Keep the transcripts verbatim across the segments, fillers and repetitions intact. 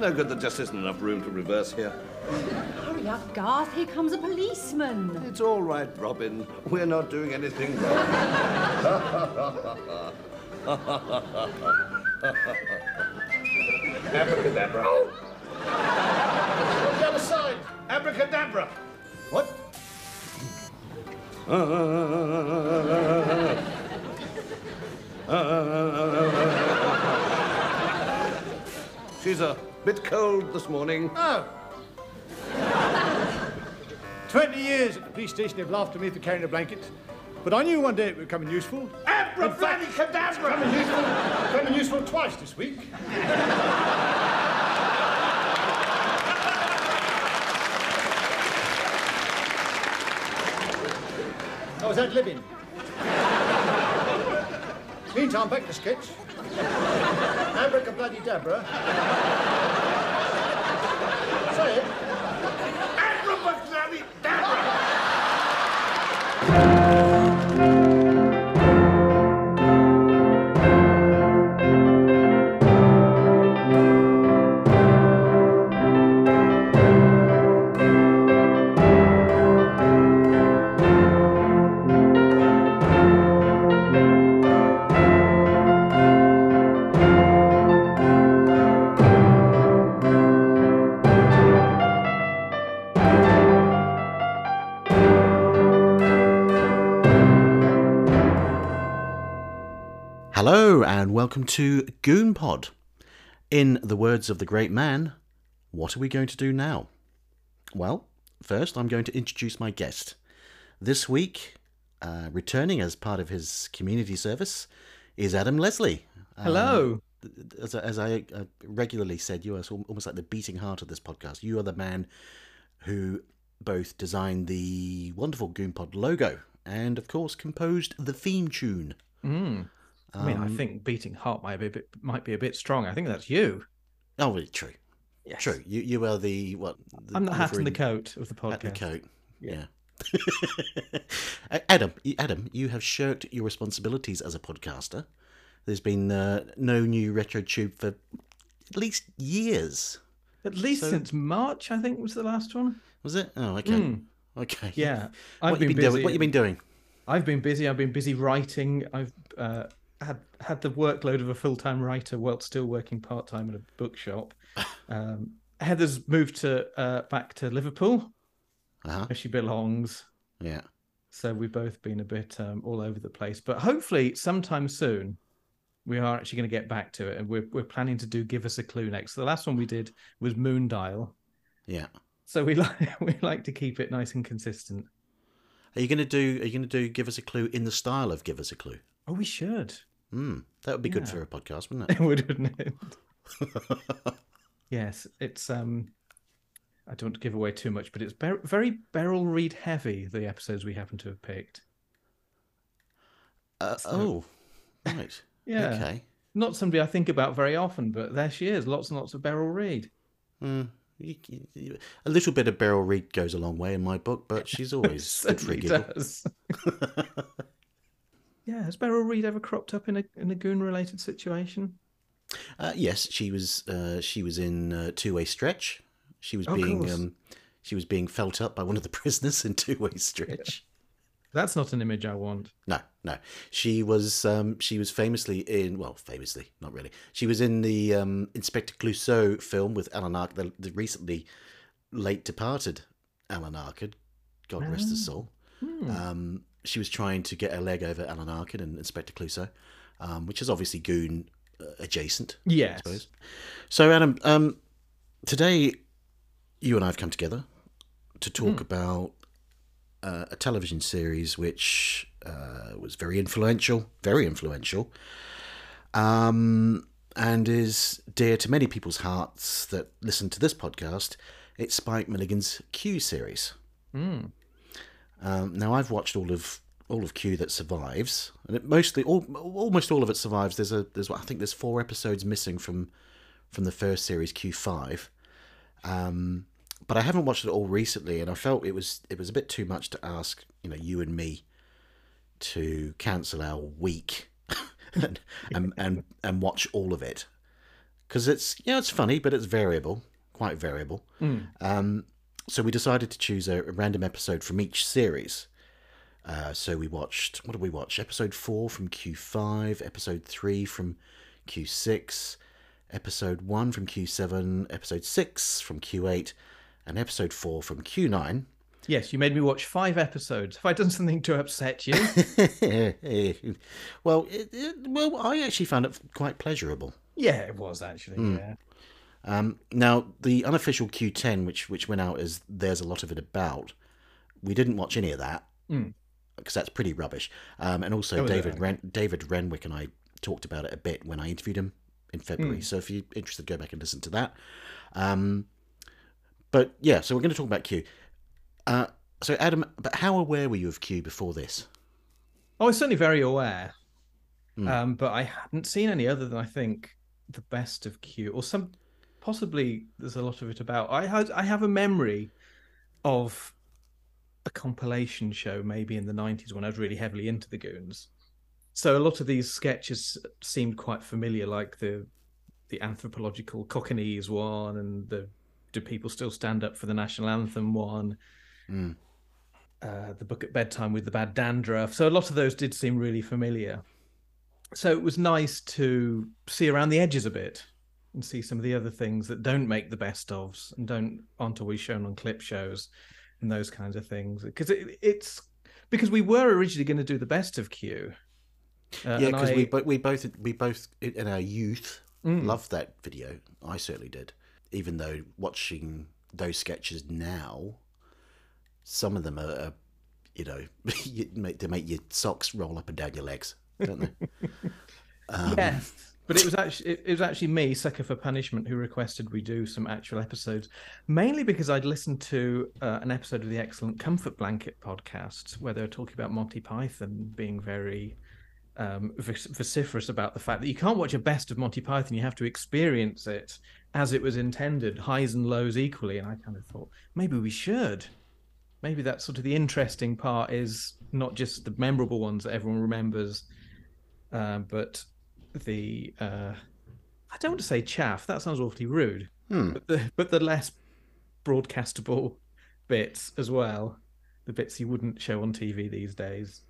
No good, there just isn't enough room to reverse here. Hurry up, Garth. Here comes a policeman. It's all right, Robin. We're not doing anything wrong. Abracadabra. Oh! Look the other side. Abracadabra. What? She's a bit cold this morning. Oh. Twenty years at the police station, they've laughed at me for carrying a blanket. But I knew one day it would come in useful. Abracadabra! Come in useful, come in useful twice this week. I was out living. Meantime, back to sketch. Abracadabra. Say it. Abracadabra. Hello and welcome to GoonPod. In the words of the great man, what are we going to do now? Well, first I'm going to introduce my guest. This week, uh, returning as part of his community service, is Adam Leslie. Hello. Um, as, as I uh, regularly said, you are almost like the beating heart of this podcast. You are the man who both designed the wonderful GoonPod logo and, of course, composed the theme tune. Mm. I mean, um, I think beating heart might be a bit might be a bit strong. I think that's you. Oh, really? True. Yes. True. You you are the what? The, I'm the hat and the coat of the podcast. Hat and the coat. Yeah. yeah. Adam, Adam, you have shirked your responsibilities as a podcaster. There's been uh, no new RetroTube for at least years. At least so, since March, I think was the last one. Was it? Oh, okay. Mm. Okay. Yeah. I've what been, you been busy. Doing? What you been doing? I've been busy. I've been busy writing. I've. Uh, Had had the workload of a full-time writer while still working part-time at a bookshop. Um, Heather's moved to uh, back to Liverpool, uh-huh. where she belongs. Yeah. So we've both been a bit um, all over the place, but hopefully, sometime soon, we are actually going to get back to it, and we're we're planning to do Give Us a Clue next. The last one we did was Moondial. Yeah. So we like we like to keep it nice and consistent. Are you going to do Are you going to do Give Us a Clue in the style of Give Us a Clue? Oh, we should. Mm, that would be yeah. good for a podcast, wouldn't it? It would, wouldn't it? Yes, it's. Um, I don't want to give away too much, but it's ber- very Beryl Reid heavy. The episodes we happen to have picked. Uh, so, oh, right. Yeah. Okay. Not somebody I think about very often, but there she is. Lots and lots of Beryl Reid. Mm, you, you, a little bit of Beryl Reid goes a long way in my book, but she's always good for a giggle. Yeah, has Beryl Reid ever cropped up in a in a goon-related situation? Uh, yes, she was. Uh, she was in uh, Two Way Stretch. She was oh, being um, she was being felt up by one of the prisoners in Two Way Stretch. That's not an image I want. No, no. She was um, she was famously in well, famously not really. She was in the um, Inspector Clouseau film with Alan Arkin, the, the recently late departed Alan Arkin. God oh. rest his soul. Hmm. Um, She was trying to get her leg over Alan Arkin and Inspector Clouseau, um, which is obviously goon adjacent. Yes. I suppose. So, Adam, um, today you and I have come together to talk mm. about uh, a television series which uh, was very influential, very influential, um, and is dear to many people's hearts that listen to this podcast. It's Spike Milligan's Q series. Mm. Um, now I've watched all of all of Q that survives, and it mostly all, almost all of it survives. There's a there's I think there's four episodes missing from from the first series Q five, um, but I haven't watched it all recently, and I felt it was it was a bit too much to ask you know you and me to cancel our week and, and and and watch all of it. because it's, you know, it's funny, but it's variable, quite variable. Mm. Um, so we decided to choose a, a random episode from each series. Uh, so we watched, what did we watch? Episode four from Q five, episode three from Q six, episode one from Q seven, episode six from Q eight, and episode four from Q nine. Yes, you made me watch five episodes. Have I done something to upset you? well, it, it, well, I actually found it quite pleasurable. Yeah, it was actually. Mm. Yeah. Um, now, the unofficial Q ten, which which went out as There's a Lot of It About, we didn't watch any of that because mm. that's pretty rubbish. Um, and also, oh, David yeah. Ren- David Renwick and I talked about it a bit when I interviewed him in February. Mm. So if you're interested, go back and listen to that. Um, but yeah, so we're going to talk about Q. Uh, so, Adam, but how aware were you of Q before this? I was certainly very aware, mm. um, but I hadn't seen any other than, I think, the best of Q, or some, possibly There's a Lot of It About. I had, I have a memory of a compilation show, maybe in the nineties, when I was really heavily into the Goons. So a lot of these sketches seemed quite familiar, like the the anthropological Cockneys one, and the Do People Still Stand Up for the National Anthem one. Mm. Uh, the Book at Bedtime with the Bad Dandruff. So a lot of those did seem really familiar. So it was nice to see around the edges a bit and see some of the other things that don't make the best ofs and don't aren't always shown on clip shows and those kinds of things. Because it, it's because we were originally going to do the best of Q. Uh, yeah, because I... we but we both we both in our youth mm. loved that video. I certainly did. Even though watching those sketches now, some of them are, are you know, you make, they make your socks roll up and down your legs, don't they? um, yes, but it was actually it, it was actually me, Sucker for Punishment, who requested we do some actual episodes, mainly because I'd listened to uh, an episode of the excellent Comfort Blanket podcast where they were talking about Monty Python being very um, vociferous about the fact that you can't watch a best of Monty Python; you have to experience it as it was intended, highs and lows equally. And I kind of thought maybe we should. Maybe that's sort of the interesting part, is not just the memorable ones that everyone remembers, uh, but the, uh, I don't want to say chaff, that sounds awfully rude, hmm. but, the, but the less broadcastable bits as well, the bits you wouldn't show on T V these days.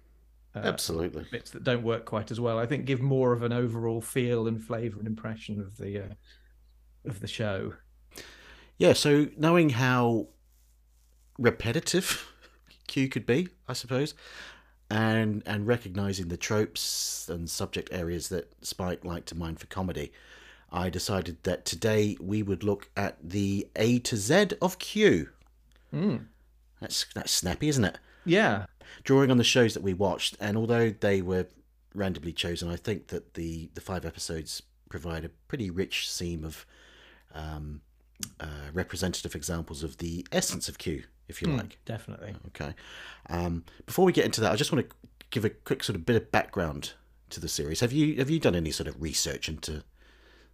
Uh, Absolutely. Bits that don't work quite as well, I think, give more of an overall feel and flavour and impression of the, uh, of the show. Yeah, so knowing how repetitive Q could be, I suppose, and and recognizing the tropes and subject areas that Spike liked to mine for comedy, I decided that today we would look at the A to Z of Q. Mm. That's that's snappy, isn't it? Yeah. Drawing on the shows that we watched, and although they were randomly chosen, I think that the the five episodes provide a pretty rich seam of um, uh, representative examples of the essence of Q, if you like. Mm, definitely. Okay. Um, before we get into that, I just want to give a quick sort of bit of background to the series. Have you have you done any sort of research into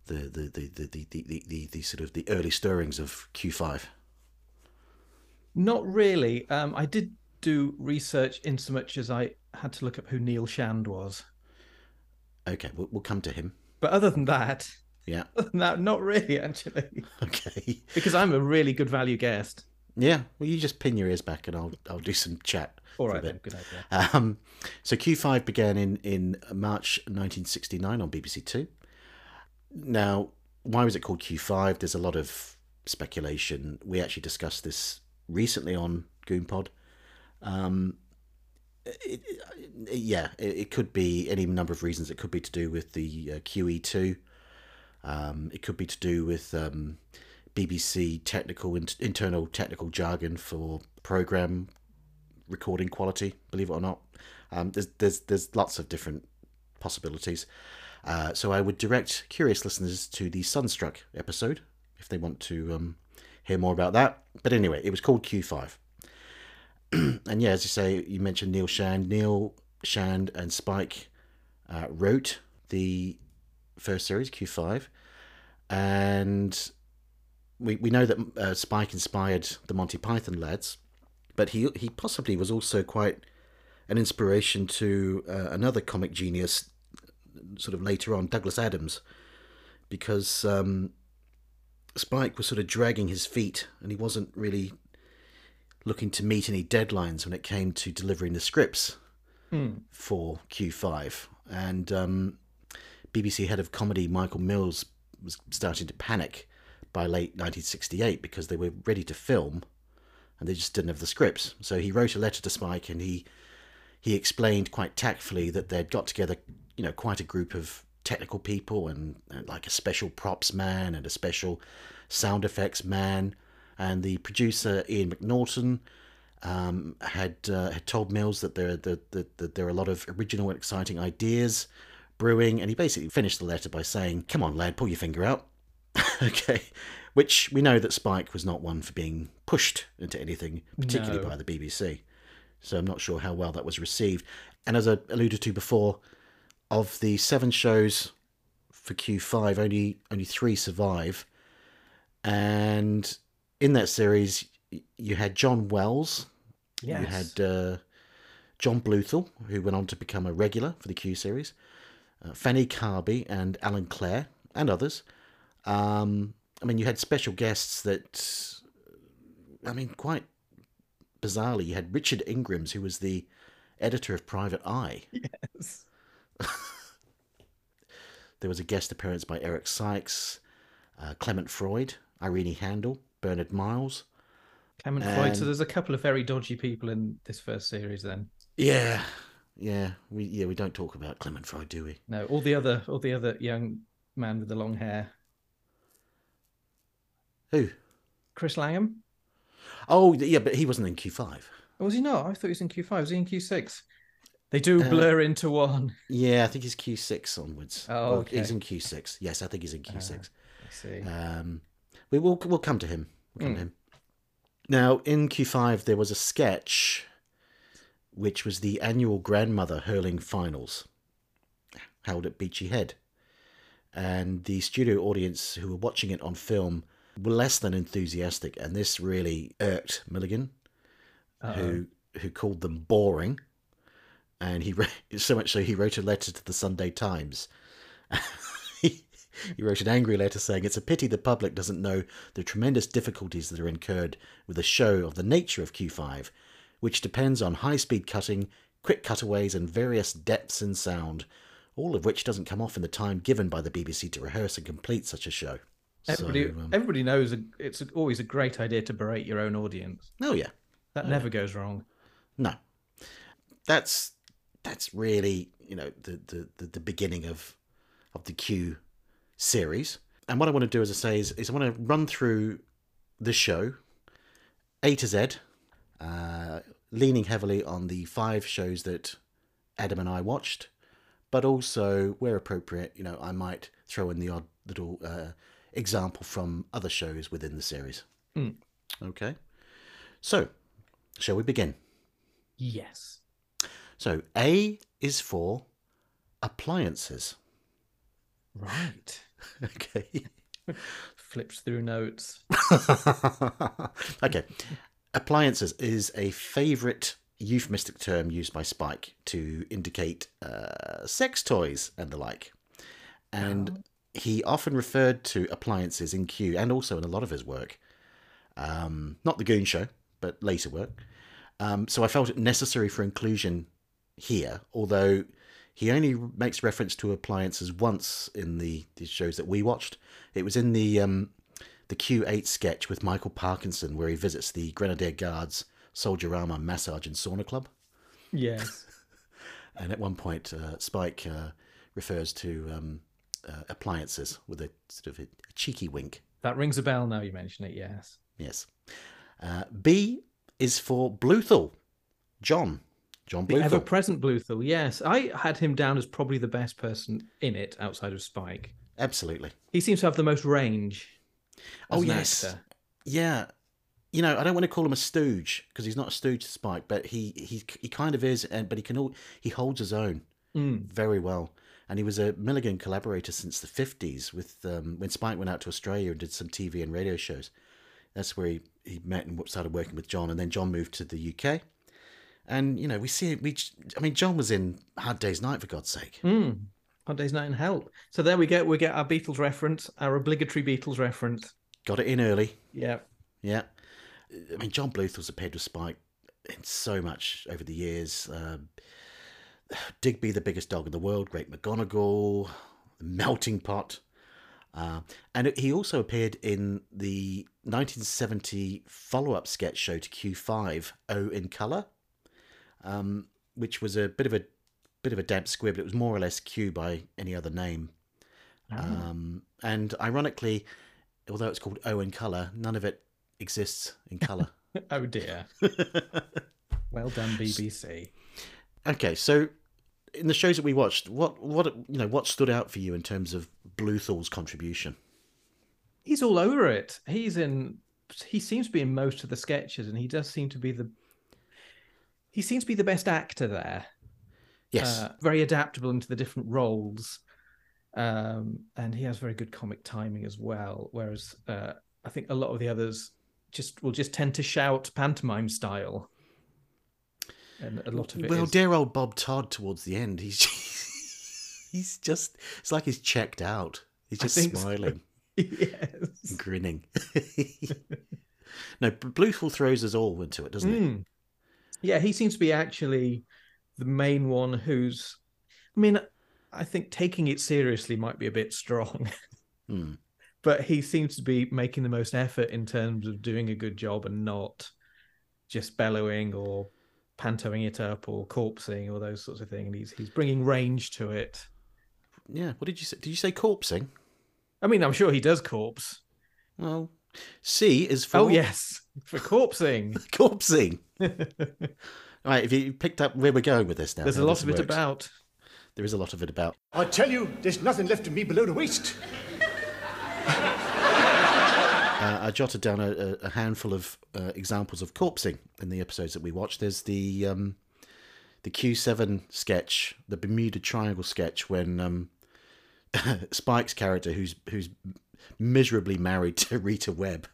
the the the the the, the, the, the sort of the early stirrings of Q five? Not really. Um, I did do research in so much as I had to look up who Neil Shand was. Okay, we'll, we'll come to him. But other than that, yeah, other than that, not really actually. Okay. Because I'm a really good value guest. Yeah, well, you just pin your ears back and I'll I'll do some chat. All right, for a bit. Then, good idea. Um, so Q five began in, in March nineteen sixty-nine on B B C Two. Now, why was it called Q five? There's a lot of speculation. We actually discussed this recently on GoonPod. Um, it, it, yeah, it, it could be any number of reasons. It could be to do with the uh, Q E two. Um, it could be to do with... Um, B B C technical internal technical jargon for program recording quality, believe it or not. Um, there's there's there's lots of different possibilities. Uh, so I would direct curious listeners to the Sunstruck episode if they want to um, hear more about that. But anyway, it was called Q five. And yeah, as you say, you mentioned Neil Shand. Neil Shand and Spike uh, wrote the first series, Q five, and... We we know that uh, Spike inspired the Monty Python lads, but he he possibly was also quite an inspiration to uh, another comic genius, sort of later on, Douglas Adams, because um, Spike was sort of dragging his feet and he wasn't really looking to meet any deadlines when it came to delivering the scripts mm. for Q five. And um, B B C head of comedy Michael Mills was starting to panic by late nineteen sixty-eight because they were ready to film and they just didn't have the scripts. So he wrote a letter to Spike and he he explained quite tactfully that they'd got together, you know, quite a group of technical people and, and like a special props man and a special sound effects man. And the producer, Ian McNaughton, um, had uh, had told Mills that there, that, that, that there are a lot of original and exciting ideas brewing. And he basically finished the letter by saying, come on, lad, pull your finger out. Okay. Which we know that Spike was not one for being pushed into anything, particularly no. by the B B C. So I'm not sure how well that was received. And as I alluded to before, of the seven shows for Q five, only only three survive. And in that series, you had John Wells, yes. you had uh, John Bluthal, who went on to become a regular for the Q series, uh, Fanny Carby and Alan Clare, and others. Um, I mean, you had special guests that, I mean, quite bizarrely, you had Richard Ingrams, who was the editor of Private Eye. Yes. There was a guest appearance by Eric Sykes, uh, Clement Freud, Irene Handel, Bernard Miles. Clement and... Freud. So there's a couple of very dodgy people in this first series then. Yeah. Yeah. We yeah, we don't talk about Clement Freud, do we? No, all the other all the other young man with the long hair. Who? Chris Langham. Oh yeah, but he wasn't in Q five. Oh, was he not? I thought he was in Q five. Was he in Q six? They do blur uh, into one. Yeah, I think he's Q six onwards. Oh, okay. Well, he's in Q six. Yes, I think he's in Q six. Uh, I see. Um, we will we'll come to him. We'll come mm. to him. Now, in Q five, there was a sketch, which was the annual grandmother hurling finals, held at Beachy Head, and the studio audience who were watching it on film were less than enthusiastic, and this really irked Milligan, Uh-oh. who who called them boring, and he so much so he wrote a letter to the Sunday Times. He wrote an angry letter saying, it's a pity the public doesn't know the tremendous difficulties that are incurred with a show of the nature of Q five, which depends on high-speed cutting, quick cutaways and various depths in sound, all of which doesn't come off in the time given by the B B C to rehearse and complete such a show. Everybody, so, um, everybody knows it's always a great idea to berate your own audience. Oh, yeah. That oh, never yeah. goes wrong. No. That's that's really, you know, the, the, the, the beginning of of the Q series. And what I want to do, as I say, is, is I want to run through the show A to Z, uh, leaning heavily on the five shows that Adam and I watched, but also, where appropriate, you know, I might throw in the odd little uh, example from other shows within the series. Mm. Okay. So, shall we begin? Yes. So, A is for appliances. Right. Okay. Flips through notes. Okay. Appliances is a favourite euphemistic term used by Spike to indicate uh, sex toys and the like. And oh. he often referred to appliances in Q and also in a lot of his work. Um, not the Goon Show, but later work. Um, so I felt it necessary for inclusion here, although he only makes reference to appliances once in the, the shows that we watched. It was in the um, the Q eight sketch with Michael Parkinson, where he visits the Grenadier Guards, Soldier Armour, Massage and Sauna Club. Yes. And at one point, uh, Spike uh, refers to um, uh, appliances with a sort of a cheeky wink. That rings a bell now you mention it, yes. Yes. Uh, B is for Bluthal, John. John Bluthal. The ever-present Bluthal, yes. I had him down as probably the best person in it outside of Spike. Absolutely. He seems to have the most range. Oh, yes. Actor. Yeah. You know, I don't want to call him a stooge, because he's not a stooge to Spike, but he he, he kind of is, and but he can all, he holds his own mm. very well. And he was a Milligan collaborator since the fifties, with um, when Spike went out to Australia and did some T V and radio shows. That's where he, he met and started working with John, and then John moved to the U K. And, you know, we see, we, I mean, John was in Hard Day's Night, for God's sake. Mm. Hard Day's Night and Help. So there we go. We get our Beatles reference, our obligatory Beatles reference. Got it in early. Yeah. Yeah. I mean, John Bluthal appeared with Spike in so much over the years. Um, Digby, the biggest dog in the world, Great McGonagall, the Melting Pot. Uh, and he also appeared in the nineteen seventy follow-up sketch show to Q five, O in Colour, um, which was a bit of a bit of a damp squib, but it was more or less Q by any other name. Oh. Um, and ironically, although it's called O in Colour, none of it exists in colour. Oh dear. Well done, B B C. Okay, so in the shows that we watched, what what you know what stood out for you in terms of Bluthal's contribution? He's all over it. He's in. He seems to be in most of the sketches, and he does seem to be the. He seems to be the best actor there. Yes, uh, very adaptable into the different roles, um, and he has very good comic timing as well. Whereas uh, I think a lot of the others just will just tend to shout pantomime style. And a lot of it well, is... dear old Bob Todd towards the end, he's just, he's just, it's like he's checked out. He's just smiling. So. Yes. Grinning. No, Bluthal throws us all into it, doesn't mm. it? Yeah, he seems to be actually the main one who's, I mean, I think taking it seriously might be a bit strong, mm. but he seems to be making the most effort in terms of doing a good job and not just bellowing or pantoing it up or corpsing or those sorts of things. And he's he's bringing range to it. Yeah. What did you say? Did you say corpsing? I mean, I'm sure he does corpse. Well, C is for... Oh, yes. For corpsing. Corpsing. All right. Have you picked up where we're going with this now? There's a lot of it about. There is a lot of it about. I tell you, there's nothing left of me below the waist. Uh, I jotted down a, a handful of uh, examples of corpsing in the episodes that we watched. There's the um, the Q seven sketch, the Bermuda Triangle sketch, when um, Spike's character, who's who's miserably married to Rita Webb,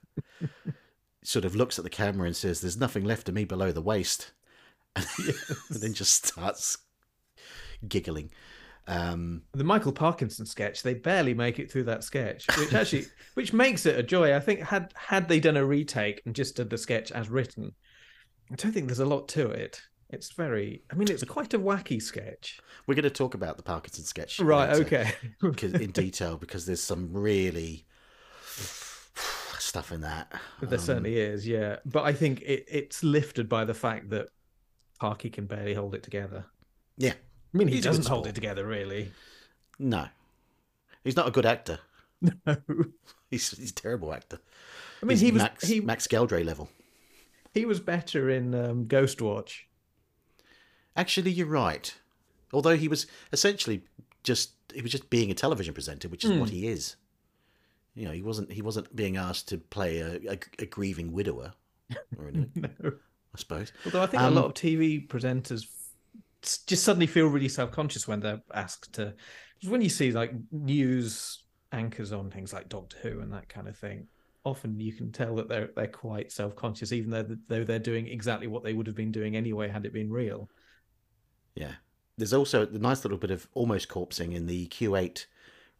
sort of looks at the camera and says, "There's nothing left of me below the waist," and then just starts giggling. Um, the Michael Parkinson sketch, they barely make it through that sketch, which actually which makes it a joy. I think had had they done a retake and just did the sketch as written, I don't think there's a lot to it. It's very, I mean, it's quite a wacky sketch. We're going to talk about the Parkinson sketch right later, okay. in detail, because there's some really stuff in that. There um, certainly is, yeah. But I think it, it's lifted by the fact that Parky can barely hold it together. Yeah. I mean, he he's doesn't hold it together, really. No. He's not a good actor. No. He's, he's a terrible actor. I mean, he's he was... Max, he, Max Geldre level. He was better in um, Ghostwatch. Actually, you're right. Although he was essentially just... He was just being a television presenter, which is mm. what he is. You know, he wasn't He wasn't being asked to play a, a, a grieving widower. Or anything, no. I suppose. Although I think um, a lot of T V presenters... just suddenly feel really self-conscious when they're asked to, when you see like news anchors on things like Doctor Who and that kind of thing, often you can tell that they're they're quite self-conscious, even though though they're doing exactly what they would have been doing anyway had it been real. Yeah, there's also the nice little bit of almost corpsing in the Q eight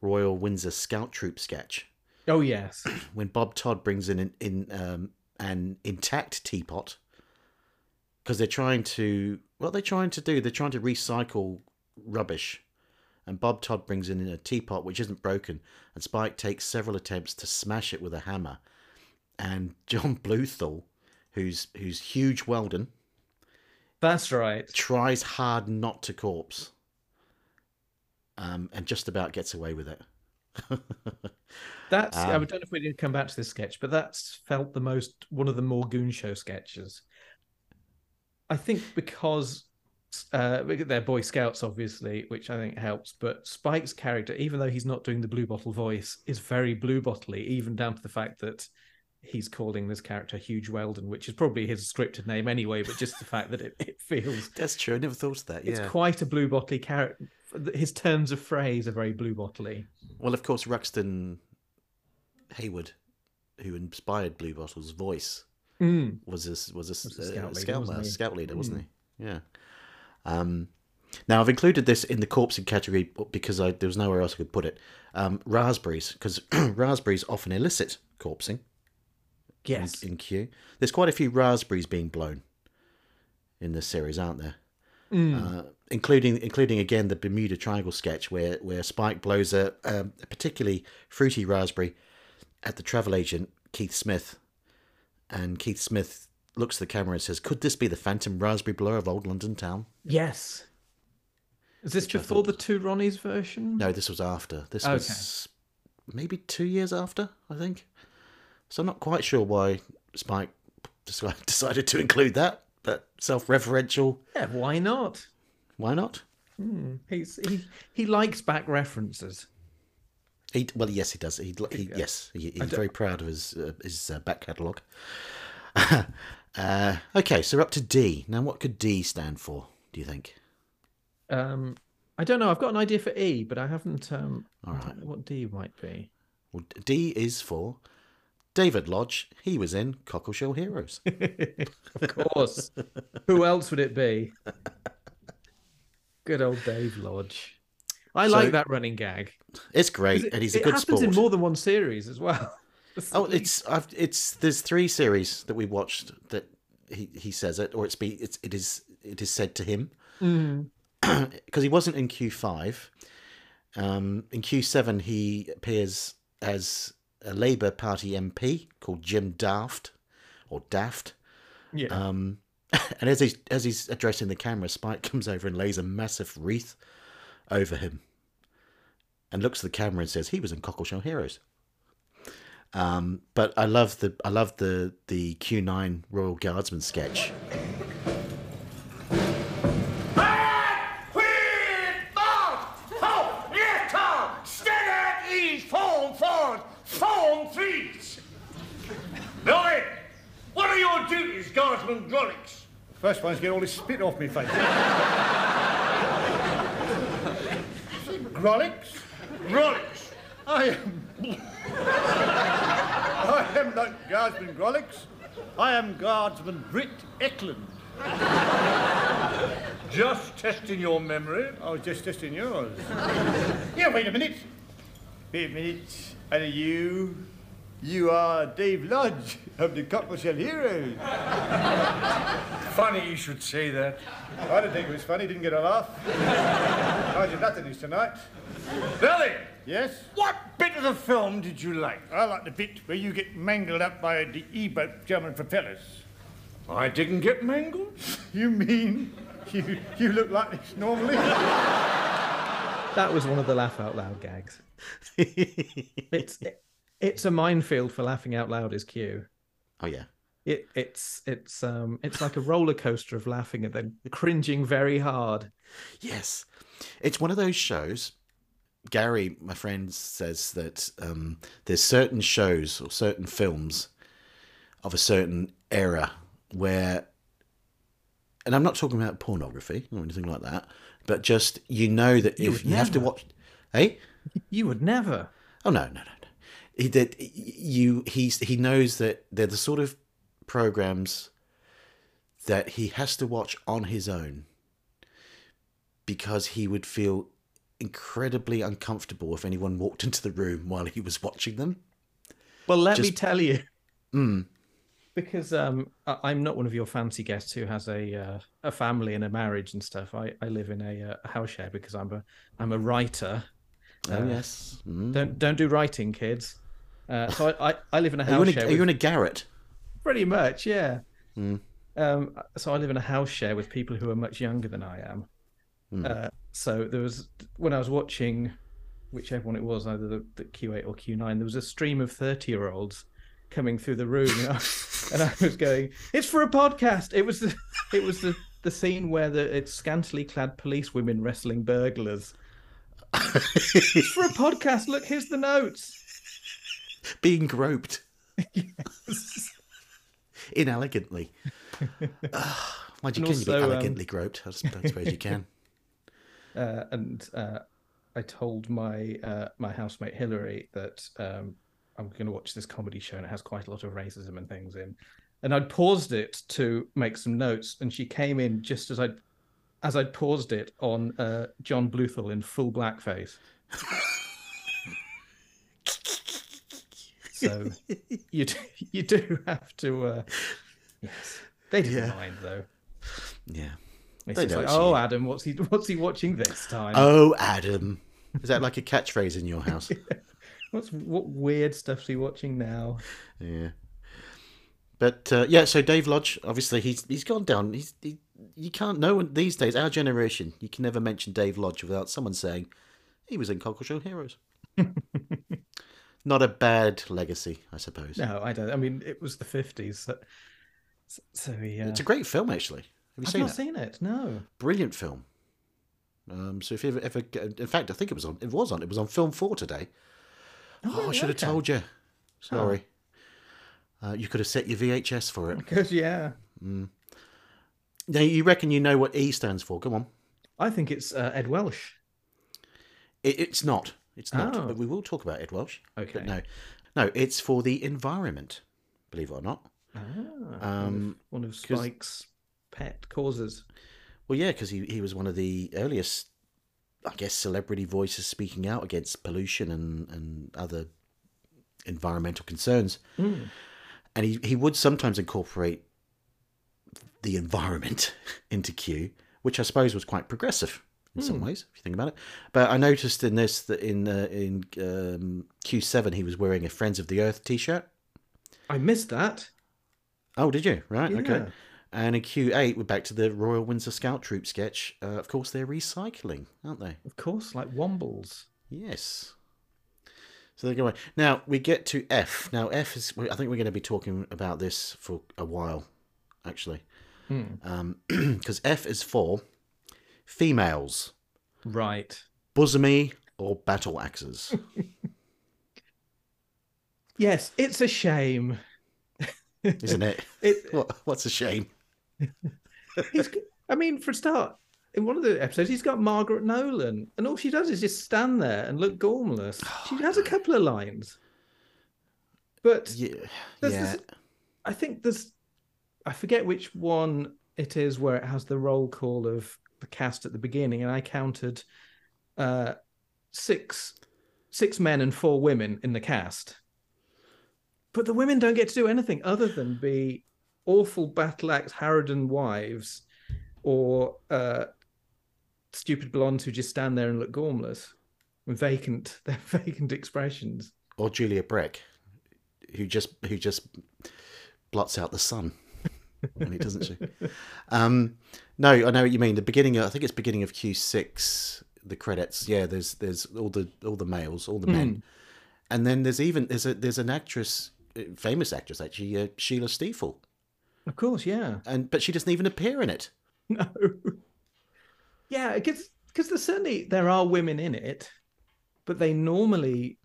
Royal Windsor Scout Troop sketch. Oh yes, when Bob Todd brings in an, in um, an intact teapot. Because they're trying to, what they're trying to do, they're trying to recycle rubbish. And Bob Todd brings in a teapot which isn't broken. And Spike takes several attempts to smash it with a hammer. And John Bluthal, who's who's Huge Weldon. That's right. Tries hard not to corpse. Um, and just about gets away with it. That's, um, I don't know if we didn't come back to this sketch, but that's felt the most, one of the more Goon Show sketches. I think because uh, they're Boy Scouts, obviously, which I think helps. But Spike's character, even though he's not doing the Blue Bottle voice, is very Blue Bottle-y, even down to the fact that he's calling this character Huge Weldon, which is probably his scripted name anyway. But just the fact that it, it feels that's true. I never thought of that. Yeah. It's quite a Blue Bottle-y character. His turns of phrase are very Blue Bottle-y. Well, of course, Ruxton Hayward, who inspired Blue Bottle's voice. Mm. Was a was a, was a scout, uh, leader, scout, wasn't uh, scout leader, wasn't mm. he? Yeah. Um, Now, I've included this in the corpsing category because I, there was nowhere else I could put it. Um, raspberries, because raspberries often elicit corpsing. Yes. In, in Q. There's quite a few raspberries being blown in this series, aren't there? Mm. Uh, including, including again, the Bermuda Triangle sketch where, where Spike blows a, um, a particularly fruity raspberry at the travel agent, Keith Smith. And Keith Smith looks at the camera and says, could this be the phantom raspberry blower of old London town? Yes. Is this Which before thought... the Two Ronnies version? No, this was after. This okay. was maybe two years after, I think. So I'm not quite sure why Spike decided to include that, but self-referential. Yeah, why not? Why not? Hmm. He's, he he likes back references. He, well, yes, he does. He, he yeah. Yes, he, he's very proud of his uh, his uh, back catalogue. uh, okay, so we're up to D. Now, what could D stand for, do you think? Um, I don't know. I've got an idea for E, but I haven't. Um, All right. I don't know what D might be. Well, D is for David Lodge. He was in Cockleshell Heroes. Of course. Who else would it be? Good old Dave Lodge. I so, like that running gag. It's great, it, and he's a good sport. It happens in more than one series as well. oh, it's I've, it's there's three series that we watched that he, he says it, or it's be it's it is it is said to him. Mm. Because he wasn't in Q five. Um, in Q seven, he appears as a Labour Party M P called Jim Daft, or Daft. Yeah. Um, and as he's, as he's addressing the camera, Spike comes over and lays a massive wreath over him and looks at the camera and says, he was in Cockleshell Heroes. Um, but I love the I love the, the Q nine Royal Guardsman sketch. Billy, what are your duties, Guardsman Grolix? First one's get all this spit off me face. Grolix? Grolix. I am... I am not Guardsman Grolix. I am Guardsman Britt Eklund. Just testing your memory. I was just testing yours. Yeah, wait a minute. Wait a minute. And are you... You are Dave Lodge of the Cockleshell Heroes. Funny you should say that. I don't think it was funny. Didn't get a laugh. I did nothing this tonight. Billy! Yes? What bit of the film did you like? I like the bit where you get mangled up by the E-boat German propellers. I didn't get mangled? You mean you, you look like this normally? That was one of the laugh-out-loud gags. It's... It, It's a minefield for laughing out loud is Q. Oh yeah. It it's it's um it's like a roller coaster of laughing and then cringing very hard. Yes. It's one of those shows. Gary, my friend, says that um there's certain shows or certain films of a certain era where, and I'm not talking about pornography or anything like that, but just you know that you if you never. have to watch Hey? You would never. Oh no, no, no. He that you he's he knows that they're the sort of programs that he has to watch on his own because he would feel incredibly uncomfortable if anyone walked into the room while he was watching them. Well, let Just, me tell you, mm. because um, I'm not one of your fancy guests who has a uh, a family and a marriage and stuff. I, I live in a, a house share because I'm a I'm a writer. Oh uh, yes, mm. don't don't do writing, kids. Uh, so I, I, I live in a house are you in a, share. Are you with... in a garret? Pretty much, yeah. Mm. Um, so I live in a house share with people who are much younger than I am. Mm. Uh, so there was when I was watching, whichever one it was, either the, the Q eight or Q nine, there was a stream of thirty-year-olds coming through the room, and, I, and I was going, "It's for a podcast." It was the, it was the, the scene where the it's scantily clad police women wrestling burglars. It's for a podcast. Look, here's the notes. Being groped. Yes. Inelegantly. uh, mind you, and can also, you be elegantly um... groped? I don't suppose you can. Uh, and uh, I told my uh, my housemate Hillary that um, I'm going to watch this comedy show and it has quite a lot of racism and things in. And I'd paused it to make some notes and she came in just as I'd as I paused it on uh, John Bluthal in full blackface. So you do, you do have to. Uh, yes, they didn't yeah. mind though. Yeah, it's they like, oh, Adam, what's he? What's he watching this time? Oh, Adam, is that like a catchphrase in your house? Yeah. What's what weird stuff's he watching now? Yeah, but uh, yeah. So Dave Lodge, obviously, he's he's gone down. He's he, you can't no one these days. Our generation, you can never mention Dave Lodge without someone saying he was in Cockleshell Heroes. Not a bad legacy, I suppose. No, I don't. I mean, it was the fifties. So, so yeah. It's a great film, actually. Have you I've seen it? I've not seen it, no. Brilliant film. Um, so if you ever, ever... In fact, I think it was on... It was on. It was on Film four today. Oh, oh I should have okay. told you. Sorry. Oh. Uh, you could have set your V H S for it. Because, yeah. Mm. Now, you reckon you know what E stands for. Come on. I think it's uh, Ed Welsh. It, it's not. It's not, oh. but we will talk about Ed Welsh. Okay. But no, no, it's for the environment, believe it or not. Ah, um, one of Spike's pet causes. Well, yeah, because he, he was one of the earliest, I guess, celebrity voices speaking out against pollution and, and other environmental concerns. Mm. And he, he would sometimes incorporate the environment into Q, which I suppose was quite progressive. In some mm. ways, if you think about it. But I noticed in this that in uh, in um, Q seven, he was wearing a Friends of the Earth t-shirt. I missed that. Oh, did you? Right, yeah. Okay. And in Q eight, we're back to the Royal Windsor Scout Troop sketch. Uh, of course, they're recycling, aren't they? Of course, like Wombles. Yes. So they're going. Now, we get to F. Now, F is... I think we're going to be talking about this for a while, actually. Because mm. um, F is for... females. Right. Bosomy or battle axes. Yes, it's a shame. Isn't it? it what, what's a shame? He's, I mean, for a start, in one of the episodes, he's got Margaret Nolan, and all she does is just stand there and look gormless. Oh, she has a couple of lines. But yeah, there's yeah. This, I think there's... I forget which one it is where it has the roll call of the cast at the beginning, and I counted uh, six six men and four women in the cast. But the women don't get to do anything other than be awful battle axe harridan wives or uh, stupid blondes who just stand there and look gormless with vacant their vacant expressions. Or Julia Breck, who just who just blots out the sun. And it doesn't. She? Um, no, I know what you mean. The beginning. Of, I think it's beginning of Q six. The credits. Yeah, there's there's all the all the males, all the mm. men, and then there's even there's a there's an actress, famous actress actually, uh, Sheila Stiefel. Of course, yeah. And but she doesn't even appear in it. No. Yeah, because because there's certainly there are women in it, but they normally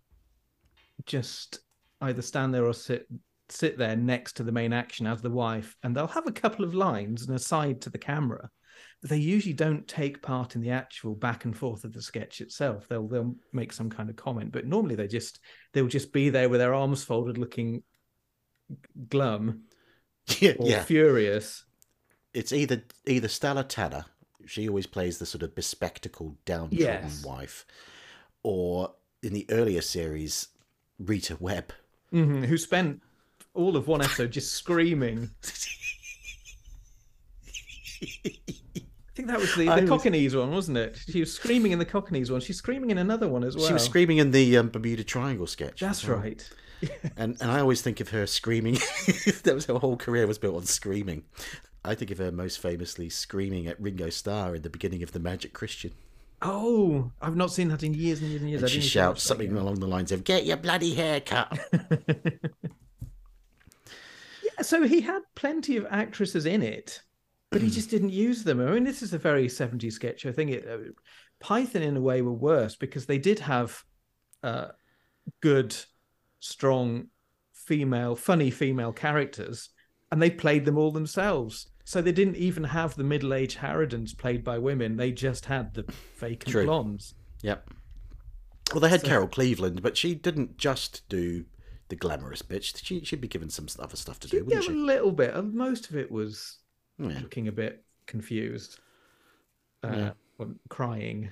just either stand there or sit. sit there next to the main action as the wife, and they'll have a couple of lines and a side to the camera, but they usually don't take part in the actual back and forth of the sketch itself. They'll they'll make some kind of comment, but normally they just they'll just be there with their arms folded looking glum yeah, or yeah. furious. It's either either Stella Tanner, she always plays the sort of bespectacled downtrodden yes. wife, or in the earlier series Rita Webb, mm-hmm, who spent all of one episode just screaming. I think that was the, the was... Cockneys one, wasn't it? She was screaming in the Cockneys one. She's screaming in another one as well. She was screaming in the um, Bermuda Triangle sketch. That's well. right. Yes. And and I always think of her screaming. That was her whole career was built on screaming. I think of her most famously screaming at Ringo Starr in the beginning of The Magic Christian. Oh, I've not seen that in years and years and years. And I she shouts something that, yeah. along the lines of, "Get your bloody hair cut." So he had plenty of actresses in it, but he just didn't use them. I mean, this is a very seventies sketch. I think it, uh, Python, in a way, were worse because they did have uh, good, strong, female, funny female characters, and they played them all themselves. So they didn't even have the middle-aged harridans played by women. They just had the vacant True. blondes. Yep. Well, they had so... Carol Cleveland, but she didn't just do... the glamorous bitch. She, she'd be given some other stuff to do, she'd wouldn't she? A little bit. Most of it was yeah. looking a bit confused. uh, yeah. crying.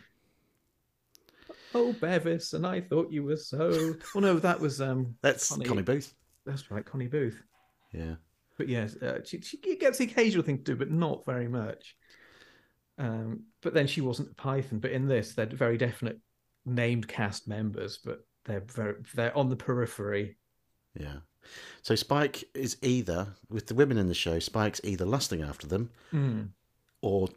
Oh, Bevis, and I thought you were so... Well, no, that was... Um, That's Connie. Connie Booth. That's right, Connie Booth. Yeah. But yes, uh, she, she gets the occasional thing to do, but not very much. Um, but then she wasn't a Python. But in this, they're very definite named cast members, but they're very, they're on the periphery. Yeah. So Spike is either, with the women in the show, Spike's either lusting after them mm. or,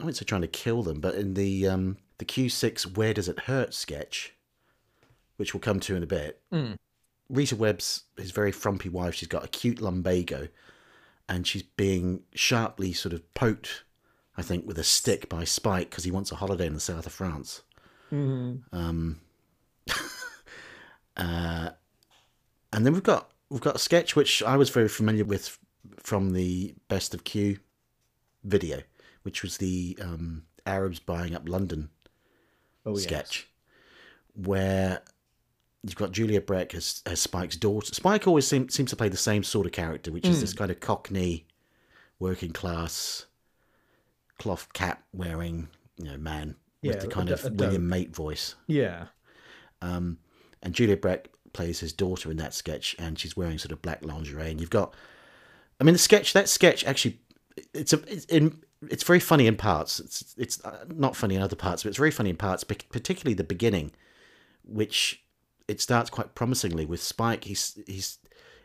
I wouldn't say trying to kill them, but in the... Um, the Q six Where Does It Hurt sketch, which we'll come to in a bit, mm. Rita Webb's his very frumpy wife. She's got acute lumbago and she's being sharply sort of poked, I think, with a stick by Spike because he wants a holiday in the south of France. Mm-hmm. Um, uh, and then we've got we've got a sketch which I was very familiar with from the Best of Q video, which was the um, Arabs Buying Up London Oh, sketch yes. where you've got Julia Breck as, as Spike's daughter. Spike always seem, seems to play the same sort of character, which mm. is this kind of cockney, working class, cloth cap wearing, you know, man yeah, with the kind a, of a William Mate voice. Yeah. Um, and Julia Breck plays his daughter in that sketch, and she's wearing sort of black lingerie. And you've got, I mean, the sketch that sketch actually, it's a it's in. It's very funny in parts. It's it's not funny in other parts, but it's very funny in parts, particularly the beginning, which it starts quite promisingly with Spike. He's he's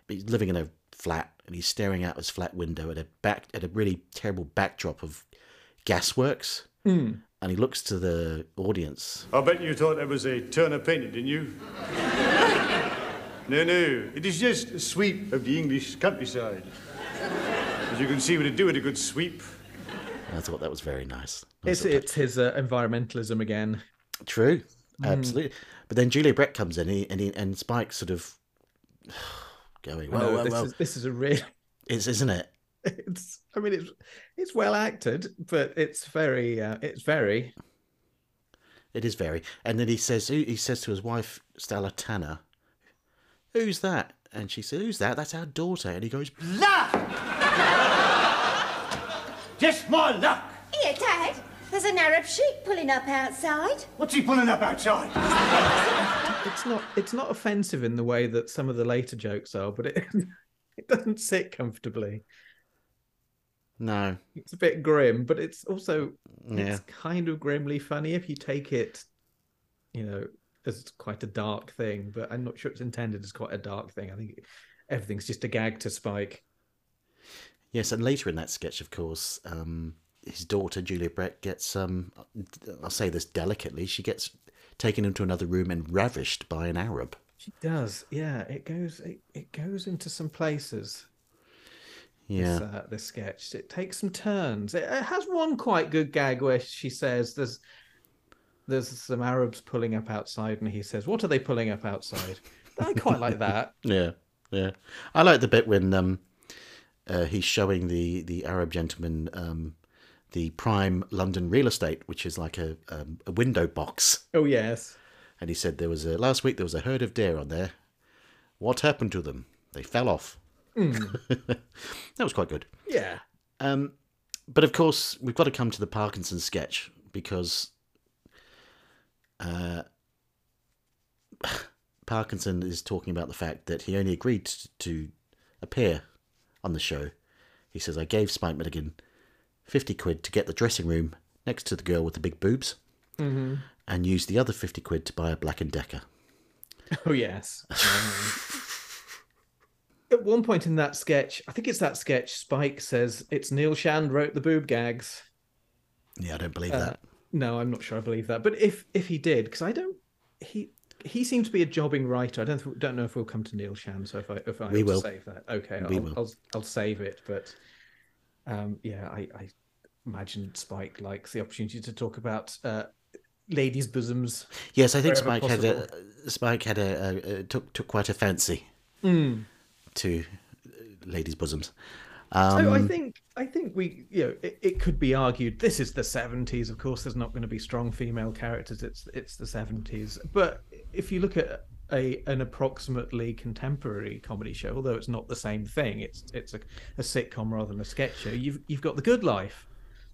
he's living in a flat and he's staring out his flat window at a back at a really terrible backdrop of gasworks, mm. and he looks to the audience. I bet you thought that was a Turner painting, didn't you? No, no, it is just a sweep of the English countryside. As you can see, what it do with a good sweep. I thought that was very nice. nice it's it's his uh, environmentalism again. True, mm. absolutely. But then Julia Brett comes in, and he, and, he, and Spike sort of going, "Well, no, well, this, well. Is, this is a real." It's isn't it? It's. I mean, it's it's well acted, but it's very uh, it's very. It is very, and then he says he says to his wife Stella Tanner, "Who's that?" And she says, "Who's that? That's our daughter." And he goes, "Blah." Just my luck. Here, Dad. There's an Arab sheep pulling up outside. What's he pulling up outside? It's not. It's not offensive in the way that some of the later jokes are, but it it doesn't sit comfortably. No. It's a bit grim, but it's also yeah. it's kind of grimly funny if you take it, you know, as quite a dark thing. But I'm not sure it's intended as quite a dark thing. I think everything's just a gag to Spike. Yes, and later in that sketch, of course, um, his daughter, Julia Brett, gets, um, I'll say this delicately, she gets taken into another room and ravished by an Arab. She does, yeah. It goes it, it goes into some places, yeah. this, uh, this sketch. It takes some turns. It, it has one quite good gag where she says, there's, there's some Arabs pulling up outside, and he says, what are they pulling up outside? I quite like that. Yeah, yeah. I like the bit when... Um, Uh, he's showing the, the Arab gentleman um, the prime London real estate, which is like a, um, a window box. Oh, yes. And he said, there was a, last week there was a herd of deer on there. What happened to them? They fell off. Mm. That was quite good. Yeah. Um, but, of course, we've got to come to the Parkinson sketch because uh, Parkinson is talking about the fact that he only agreed to, to appear on the show. He says, I gave Spike Milligan fifty quid to get the dressing room next to the girl with the big boobs mm-hmm. and used the other fifty quid to buy a Black and Decker. Oh, yes. At one point in that sketch, I think it's that sketch, Spike says, it's Neil Shand wrote the boob gags. Yeah, I don't believe uh, that. No, I'm not sure I believe that. But if if he did, because I don't... he. He seems to be a jobbing writer. I don't don't know if we'll come to Neil Shand, so if I if I we have will. To save that, okay, I'll, will. I'll I'll save it. But um, yeah, I, I imagine Spike likes the opportunity to talk about uh, ladies' bosoms. Yes, I think Spike possible. had a Spike had a, a, a took took quite a fancy mm. to ladies' bosoms. Um, so I think I think we you know it, it could be argued this is the seventies. Of course, there's not going to be strong female characters. It's it's the seventies. But if you look at a an approximately contemporary comedy show, although it's not the same thing, it's it's a, a sitcom rather than a sketch show. You've you've got The Good Life,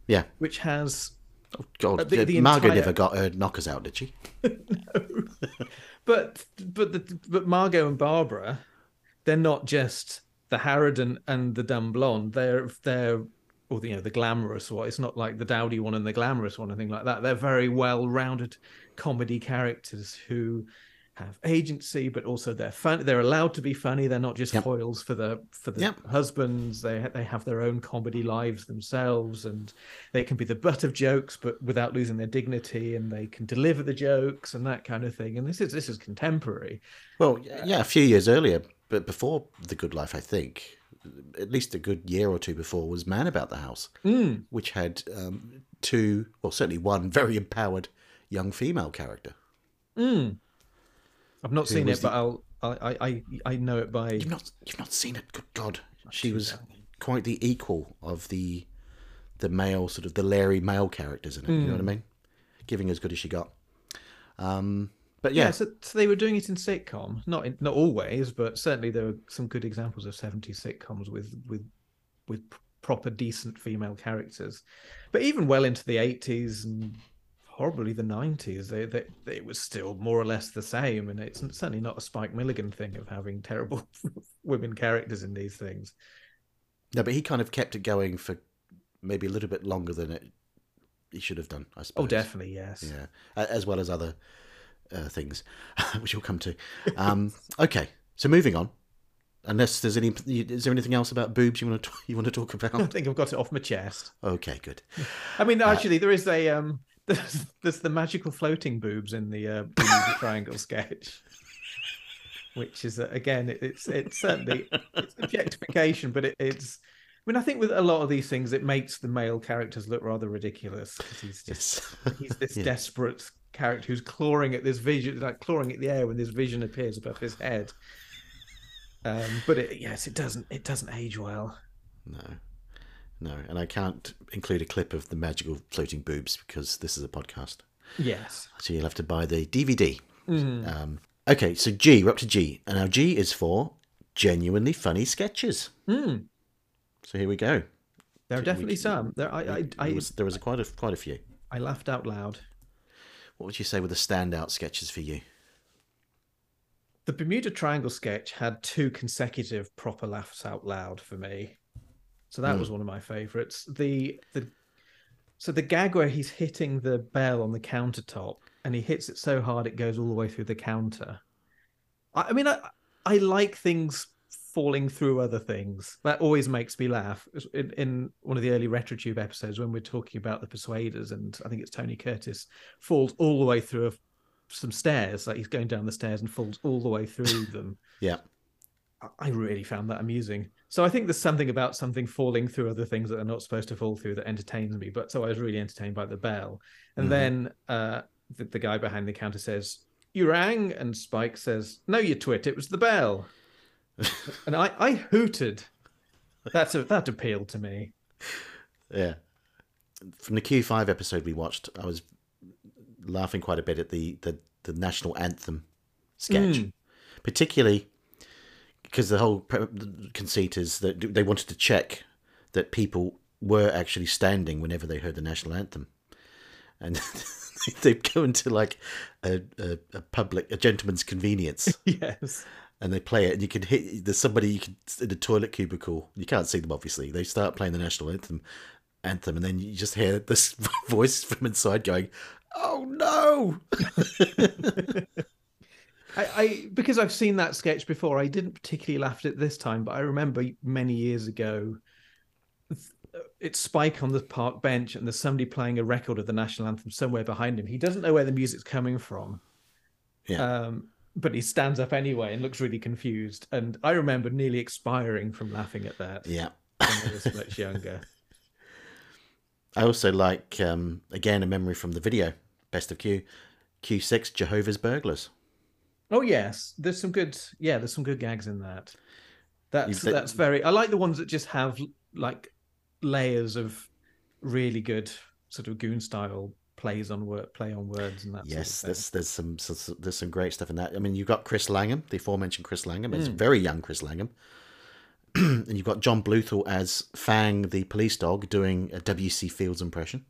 Yeah. Which has... Oh, God. The, the Margot entire... never got her knockers out, did she? No. But but the, but Margot and Barbara, they're not just the harridan and the dumb blonde. They're they're or the, you know, the glamorous one. It's not like the dowdy one and the glamorous one and thing like that. They're very well-rounded comedy characters who have agency, but also they're fun. They're allowed to be funny. They're not just yep. foils for the for the yep. husbands. They they have their own comedy lives themselves, and they can be the butt of jokes, but without losing their dignity, and they can deliver the jokes and that kind of thing. And this is this is contemporary. Well, yeah, a few years earlier, but before The Good Life, I think, at least a good year or two before, was Man About the House, mm. which had um, two, well, certainly one very empowered young female character. Mm. I've not seen it, the... but I'll, I, I, I know it by... You've not, you've not seen it? Good God. She was quite the equal of the the male, sort of the Larry male characters in it, mm. you know what I mean? Giving as good as she got. Um, but yeah. yeah so, so they were doing it in sitcom. Not in, not always, but certainly there were some good examples of seventies sitcoms with, with, with proper, decent female characters. But even well into the eighties and... probably the nineties, they, they, it was still more or less the same, and it's certainly not a Spike Milligan thing of having terrible women characters in these things. No, but he kind of kept it going for maybe a little bit longer than it he should have done, I suppose. Oh, definitely, yes. Yeah, as well as other uh, things, which we'll come to. Um, okay, so moving on. Unless there's any, is there anything else about boobs you want to you want to talk about? I think I've got it off my chest. Okay, good. I mean, actually, uh, there is a. Um, There's, there's the magical floating boobs in the uh, Bermuda Triangle sketch, which is, again, it, it's it's certainly it's objectification, but it, it's, I mean, I think with a lot of these things, it makes the male characters look rather ridiculous because he's just, he's this yeah. desperate character who's clawing at this vision, like clawing at the air when this vision appears above his head. Um, but it, yes, it doesn't, it doesn't age well. No. No, and I can't include a clip of the magical floating boobs because this is a podcast. Yes. So you'll have to buy the D V D. Mm. Um, okay, so G, we're up to G. And now G is for genuinely funny sketches. Mm. So here we go. There are so definitely we, some. There, I, I, I, there was, there was a quite, a, quite a few. I laughed out loud. What would you say were the standout sketches for you? The Bermuda Triangle sketch had two consecutive proper laughs out loud for me. So that mm. was one of my favourites. The the so the gag where he's hitting the bell on the countertop and he hits it so hard it goes all the way through the counter. I, I mean, I I like things falling through other things. That always makes me laugh. In, in one of the early RetroTube episodes when we're talking about the Persuaders, and I think it's Tony Curtis falls all the way through a, some stairs. Like he's going down the stairs and falls all the way through them. Yeah. I really found that amusing. So I think there's something about something falling through other things that are not supposed to fall through that entertains me. But so I was really entertained by the bell. And mm-hmm. then uh, the, the guy behind the counter says, "You rang?" And Spike says, "No, you twit, it was the bell." And I, I hooted. That's a, that appealed to me. Yeah. From the Q five episode we watched, I was laughing quite a bit at the, the, the national anthem sketch. Mm. Particularly... because the whole conceit is that they wanted to check that people were actually standing whenever they heard the national anthem, and they'd go into like a, a, a public, a gentleman's convenience, yes, and they play it, and you could hit there's somebody you could in a toilet cubicle. You can't see them obviously. They start playing the national anthem, anthem, and then you just hear this voice from inside going, "Oh no." I, I because I've seen that sketch before, I didn't particularly laugh at it this time, but I remember many years ago, it's Spike on the park bench and there's somebody playing a record of the national anthem somewhere behind him. He doesn't know where the music's coming from, yeah. Um, but he stands up anyway and looks really confused. And I remember nearly expiring from laughing at that. Yeah, when I was much younger. I also like um, again a memory from the video Best of Q, Q six Jehovah's Burglars. Oh yes, there's some good yeah, there's some good gags in that. That's said, that's very I like the ones that just have like layers of really good sort of goon style plays on word play on words and that. Yes, sort of there's there's some so, there's some great stuff in that. I mean, you've got Chris Langham, the aforementioned Chris Langham. It's mm. very young Chris Langham, and you've got John Bluthal as Fang, the police dog, doing a W C Fields impression.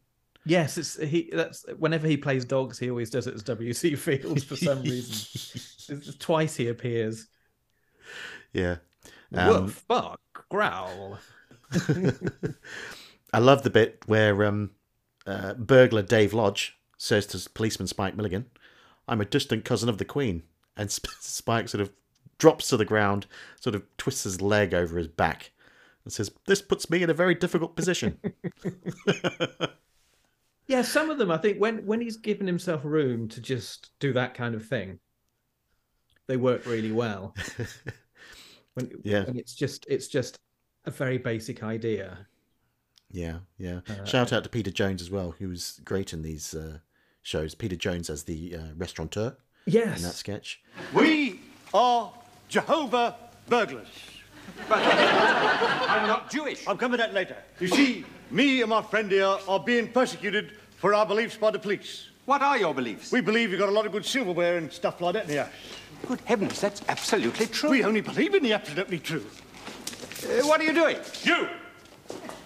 Yes, it's he. That's whenever he plays dogs, he always does it as W C Fields for some reason. Twice he appears. Yeah. Um, Woof, bark, growl. I love the bit where um, uh, burglar Dave Lodge says to policeman Spike Milligan, "I'm a distant cousin of the Queen," and Spike sort of drops to the ground, sort of twists his leg over his back, and says, "This puts me in a very difficult position." Yeah, some of them, I think, when when he's given himself room to just do that kind of thing, they work really well. when, yeah, when it's just it's just a very basic idea. Yeah, yeah. Uh, Shout out to Peter Jones as well, who was great in these uh, shows. Peter Jones as the uh, restaurateur. Yes, in that sketch. We are Jehovah burglars. But I'm not Jewish. I'm coming to that later. You see, me and my friend here are being persecuted for our beliefs by the police. What are your beliefs? We believe you've got a lot of good silverware and stuff like that in here. Good heavens, that's absolutely true. We only believe in the absolutely true. Uh, what are you doing? You!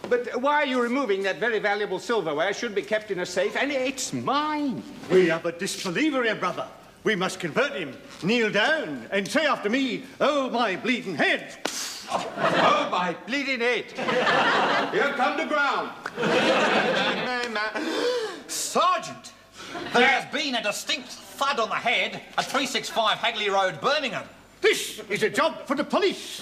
But why are you removing that very valuable silverware? It should be kept in a safe, and it's mine. We are but disbeliever here, brother. We must convert him, kneel down, and say after me, "Oh, my bleeding head!" Oh, my bleeding head! Here come the ground! Sergeant! There has been a distinct thud on the head at three sixty-five Hagley Road, Birmingham. This is a job for the police!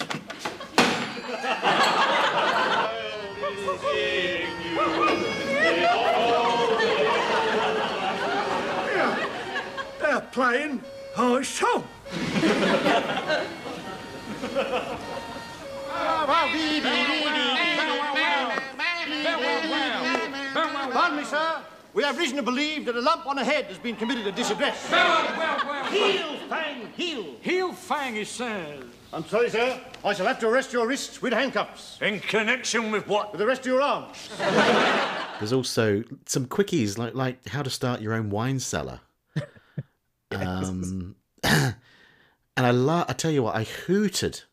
They're playing our song. Pardon me, sir. We have reason to believe that a lump on the head has been committed at this address. Well, well, well. Heel, Fang, heel. Heel, Fang, he says. I'm sorry, sir. I shall have to arrest your wrists with handcuffs. In connection with what? With the rest of your arms. There's also some quickies, like, like how to start your own wine cellar. Um, and I la- I tell you what, I hooted.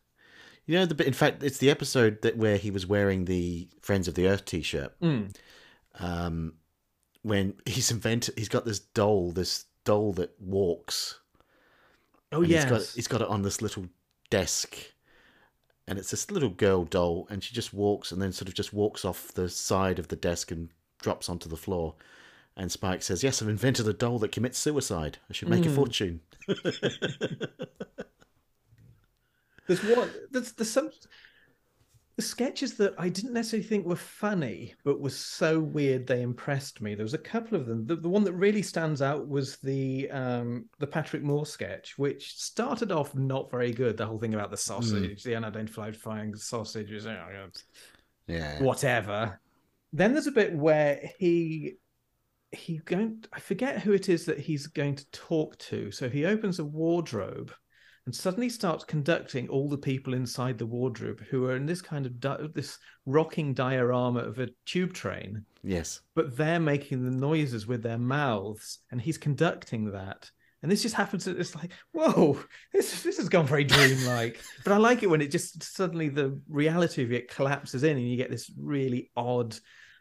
You know the bit. In fact, it's the episode that where he was wearing the Friends of the Earth T-shirt. Mm. Um, when he's invented, he's got this doll, this doll that walks. Oh yeah, he's got he's got it on this little desk, and it's this little girl doll, and she just walks, and then sort of just walks off the side of the desk and drops onto the floor. And Spike says, "Yes, I've invented a doll that commits suicide. I should make mm. a fortune." There's one. There's, there's some the sketches that I didn't necessarily think were funny, but were so weird they impressed me. There was a couple of them. The, the one that really stands out was the um, the Patrick Moore sketch, which started off not very good. The whole thing about the sausage, mm. the unidentifying sausages, yeah, whatever. Then there's a bit where he. He going. I forget who it is that he's going to talk to. So he opens a wardrobe, and suddenly starts conducting all the people inside the wardrobe who are in this kind of di- this rocking diorama of a tube train. Yes, but they're making the noises with their mouths, and he's conducting that. And this just happens. It's like, whoa, this this has gone very dreamlike. But I like it when it just suddenly the reality of it collapses in, and you get this really odd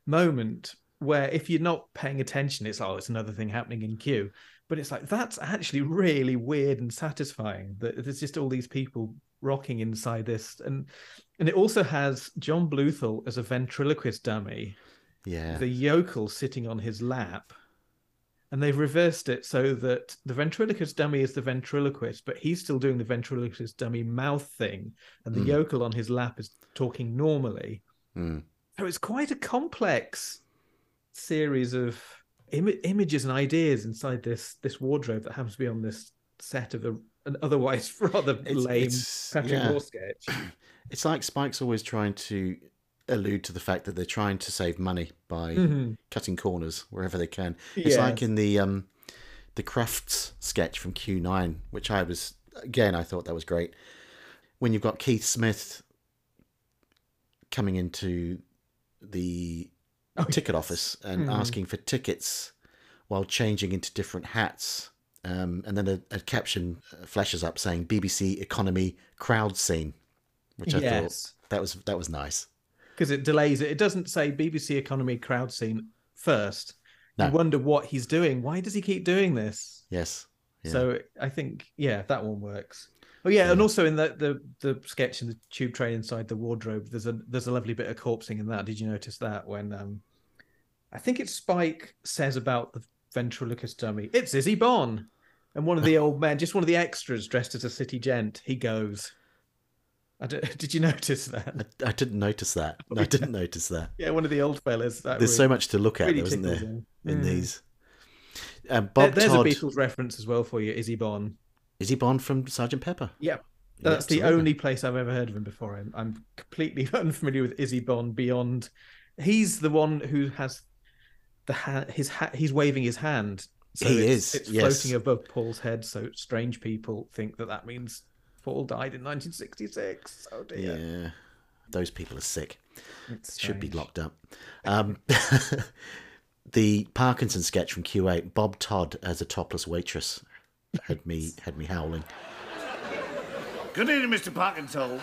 moment. Where if you're not paying attention, it's, oh, it's another thing happening in Q. But it's like, that's actually really weird and satisfying. That there's just all these people rocking inside this. And and it also has John Bluthal as a ventriloquist dummy. Yeah. The yokel sitting on his lap. And they've reversed it so that the ventriloquist dummy is the ventriloquist, but he's still doing the ventriloquist dummy mouth thing. And the mm. yokel on his lap is talking normally. Mm. So it's quite a complex series of Im- images and ideas inside this this wardrobe that happens to be on this set of a, an otherwise rather it's, lame it's, Patrick yeah. Moore sketch. It's like Spike's always trying to allude to the fact that they're trying to save money by mm-hmm. cutting corners wherever they can. It's yeah. like in the um the Crafts sketch from Q nine, which I was again I thought that was great. When you've got Keith Smith coming into the Oh, ticket yes. office and mm. asking for tickets while changing into different hats. Um, and then a, a caption flashes up saying B B C economy crowd scene. which I yes. thought that was that was nice. Because it delays it. It doesn't say B B C Economy crowd scene first. No. You wonder what he's doing. Why does he keep doing this? Yes. Yeah. So I think, yeah, that one works. Oh yeah, yeah. And also in the, the the sketch in the tube train inside the wardrobe, there's a there's a lovely bit of corpsing in that. Did you notice that when um, I think it's Spike says about the ventriloquist dummy, it's Izzy Bonn, and one of the old men, just one of the extras dressed as a city gent, he goes. I don't, did you notice that? I, I didn't notice that. No, I didn't notice that. Yeah, one of the old fellas. That There's really, so much to look at, really though, isn't there? In, in mm. these. Um, Bob there, there's Todd, a Beatles reference as well for you, Izzy Bonn. Izzy Bonn from Sergeant Pepper. Yeah, that's yeah, the absolutely. only place I've ever heard of him before. I'm, I'm completely unfamiliar with Izzy Bonn beyond. He's the one who has the ha- his ha- he's waving his hand. So he it's, is. It's yes. floating above Paul's head, so strange people think that that means Paul died in nineteen sixty-six. Oh dear. Yeah, those people are sick. It's Should strange. be locked up. Um, the Parkinson sketch from Q eight, Bob Todd as a topless waitress, had me had me howling. Good evening, Mister Parkinson. Would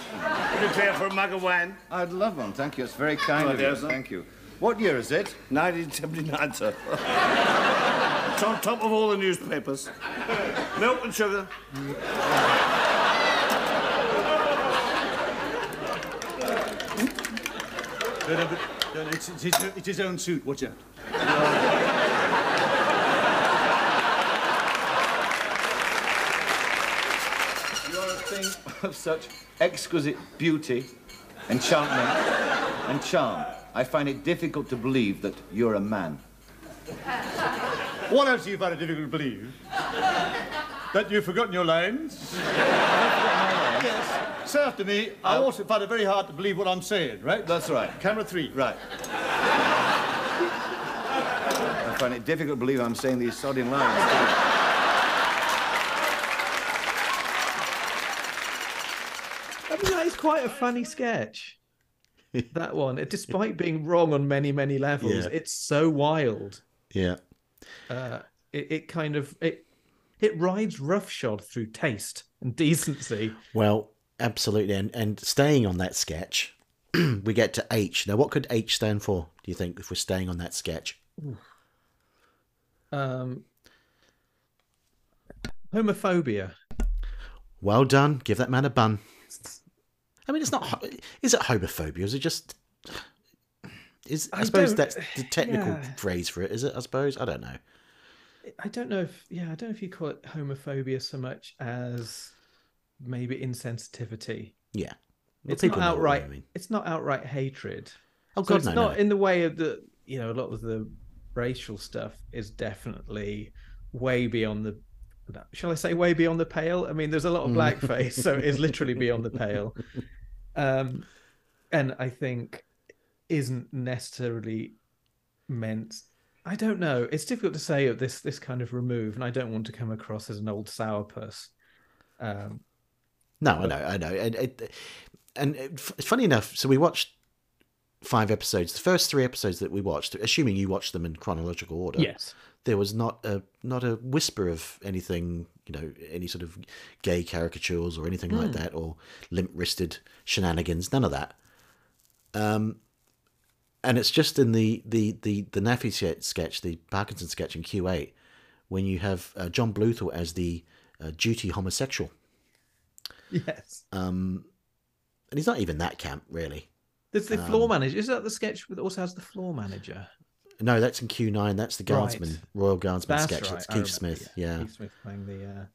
you care for a mug of wine? I'd love one, thank you. It's very kind oh, of you. Sir. Thank you. What year is it? nineteen seventy-nine, sir. It's on top of all the newspapers. Milk and sugar. No, no, but, no, no, it's, it's, his, it's his own suit, watch out. You are a thing of such exquisite beauty, enchantment, and charm. I find it difficult to believe that you're a man. What else do you find it difficult to believe? That you've forgotten your lines? Yes. Say after me, I also find it very hard to believe what I'm saying, right? That's right. Camera three. Right. I find it difficult to believe I'm saying these sodding lines. I mean, that is quite a funny sketch. That one. Despite being wrong on many, many levels, yeah. It's so wild. Yeah. Uh, it, it kind of... It, It rides roughshod through taste and decency. Well, absolutely. And, and staying on that sketch, we get to H. Now, what could H stand for, do you think, if we're staying on that sketch? Um, homophobia. Well done. Give that man a bun. I mean, it's not... Is it homophobia? Is it just... Is I, I suppose that's the technical yeah. phrase for it, is it, I suppose? I don't know. I don't know if, yeah, I don't know if you call it homophobia so much as maybe insensitivity. Yeah. Well, it's not outright, I mean. It's not outright hatred. Oh, God, so it's no, not no. in the way of the, you know, a lot of the racial stuff is definitely way beyond the, shall I say way beyond the pale? I mean, there's a lot of blackface, so it is literally beyond the pale. Um, and I think isn't necessarily meant I don't know. It's difficult to say at this this kind of remove, and I don't want to come across as an old sourpuss. Um, no, but... I know, I know. And, it, and it, funny enough, so we watched five episodes. The first three episodes that we watched, assuming you watched them in chronological order, yes, there was not a not a whisper of anything, you know, any sort of gay caricatures or anything mm. like that, or limp-wristed shenanigans, none of that. Um. And it's just in the the the the Naffy sketch, the Parkinson sketch in Q eight, when you have uh, John Bluthal as the uh, duty homosexual. Yes. Um, and he's not even that camp, really. There's the um, floor manager. Is that the sketch that also has the floor manager? No, that's in Q nine. That's the guardsman, right. Royal Guardsman that's sketch. Right. That's Keith remember, Smith. Yeah. yeah. Keith Smith playing the. Uh...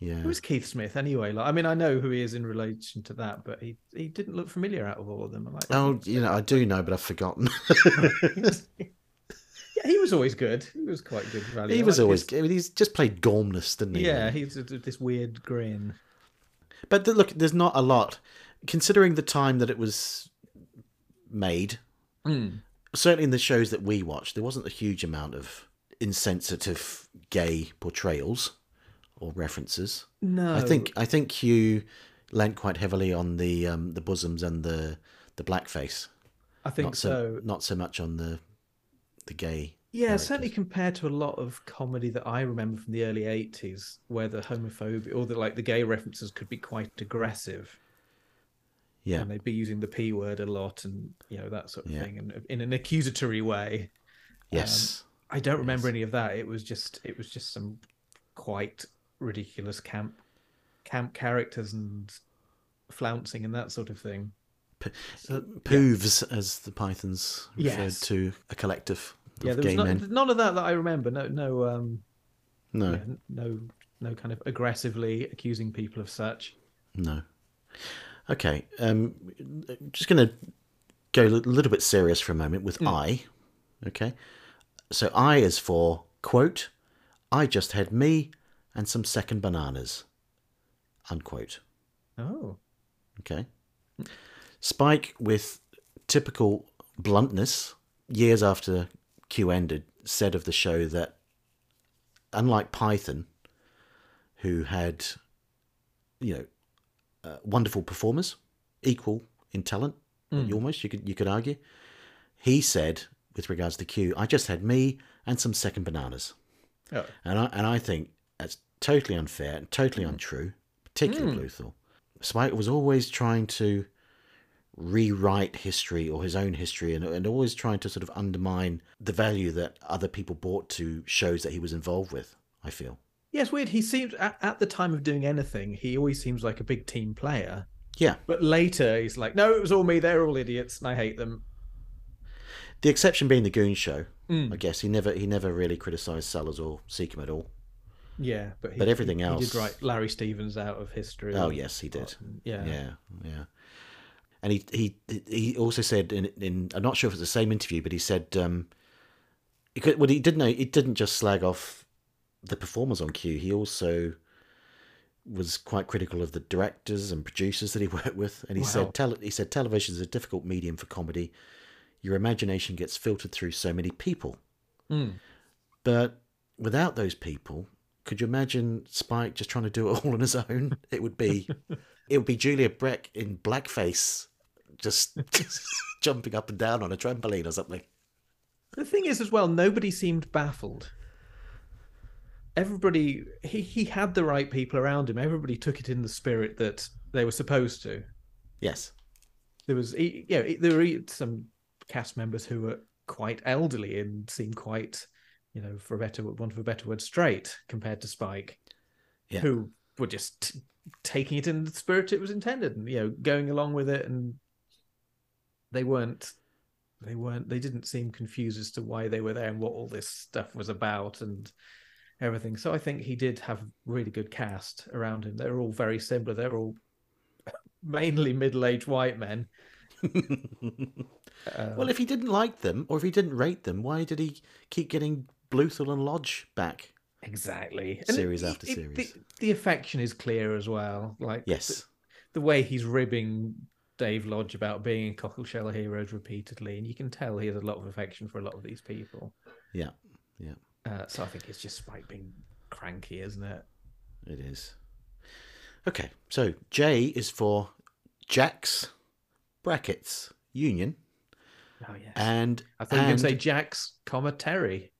Yeah. Who is Keith Smith anyway? Like, I mean, I know who he is in relation to that, but he, he didn't look familiar out of all of them. I'm like, oh, you know, I do know, but I've forgotten. Yeah, he was always good. He was quite good value. He was like always. His... I mean, he's just played Gormless, didn't he? Yeah, he's this weird grin. But the, look, there's not a lot, considering the time that it was made. Mm. Certainly, in the shows that we watched, there wasn't a huge amount of insensitive gay portrayals. Or references. No, I think I think you lent quite heavily on the um, the bosoms and the the blackface. I think not so, so. Not so much on the the gay. Yeah, characters. Certainly compared to a lot of comedy that I remember from the early eighties, where the homophobia or the like the gay references could be quite aggressive. Yeah. And they'd be using the P word a lot and, you know, that sort of yeah. thing, and in an accusatory way. Yes. Um, I don't remember yes. any of that. It was just it was just some quite ridiculous camp camp characters and flouncing and that sort of thing. P- so, Poofs, yeah. as the Pythons referred yes. to a collective of yeah, there was gay no, men. None of that that I remember. No, no, um, no, yeah, no, no, kind of aggressively accusing people of such. No. Okay, um, just going to go a little bit serious for a moment with mm. I. Okay, so I is for quote, I just had me and some second bananas. Unquote. Oh. Okay. Spike, with typical bluntness, years after Q ended, said of the show that, unlike Python, who had, you know, uh, wonderful performers, equal in talent, mm. almost, you could you could argue, he said, with regards to Q, I just had me and some second bananas. Oh. And, I, and I think that's totally unfair and totally mm. untrue, particularly mm. Bluthal. Spike was always trying to rewrite history or his own history and, and always trying to sort of undermine the value that other people brought to shows that he was involved with, I feel. Yes, yeah, weird. He seemed, at, at the time of doing anything, he always seems like a big team player. Yeah. But later he's like, no, it was all me. They're all idiots and I hate them. The exception being the Goon Show, mm. I guess. He never he never really criticised Sellers or Seacombe at all. Yeah, but, he, but everything he, else... he did write Larry Stevens out of history. Oh, yes, he did. Or, yeah. Yeah, yeah. And he he he also said in in I'm not sure if it's the same interview, but he said um, he could, well he didn't know he didn't just slag off the performers on Q. He also was quite critical of the directors and producers that he worked with. And he wow. said tele, he said television is a difficult medium for comedy. Your imagination gets filtered through so many people, mm. but without those people, could you imagine Spike just trying to do it all on his own? It would be. It would be Julia Breck in blackface, just, just jumping up and down on a trampoline or something. The thing is, as well, nobody seemed baffled. Everybody, he, he had the right people around him. Everybody took it in the spirit that they were supposed to. Yes. There was, you know, there were some cast members who were quite elderly and seemed quite, you know, for a better, want of a better word, straight compared to Spike, yeah. who were just taking it in the spirit it was intended and, you know, going along with it, and they weren't they weren't they didn't seem confused as to why they were there and what all this stuff was about and everything. So I think he did have really good cast around him. They're all very similar. They're all mainly middle-aged white men. uh, well, if he didn't like them or if he didn't rate them, why did he keep getting Bluthal and Lodge back? Exactly. Series and it, after it, series. The, the affection is clear as well. Like yes. the, the way he's ribbing Dave Lodge about being in Cockleshell Heroes repeatedly, and you can tell he has a lot of affection for a lot of these people. Yeah, yeah. Uh, so I think it's just Spike being cranky, isn't it? It is. Okay, so J is for Jack's, brackets, union. Oh, yes. And I thought you were going to say Jack's, comma, Terry.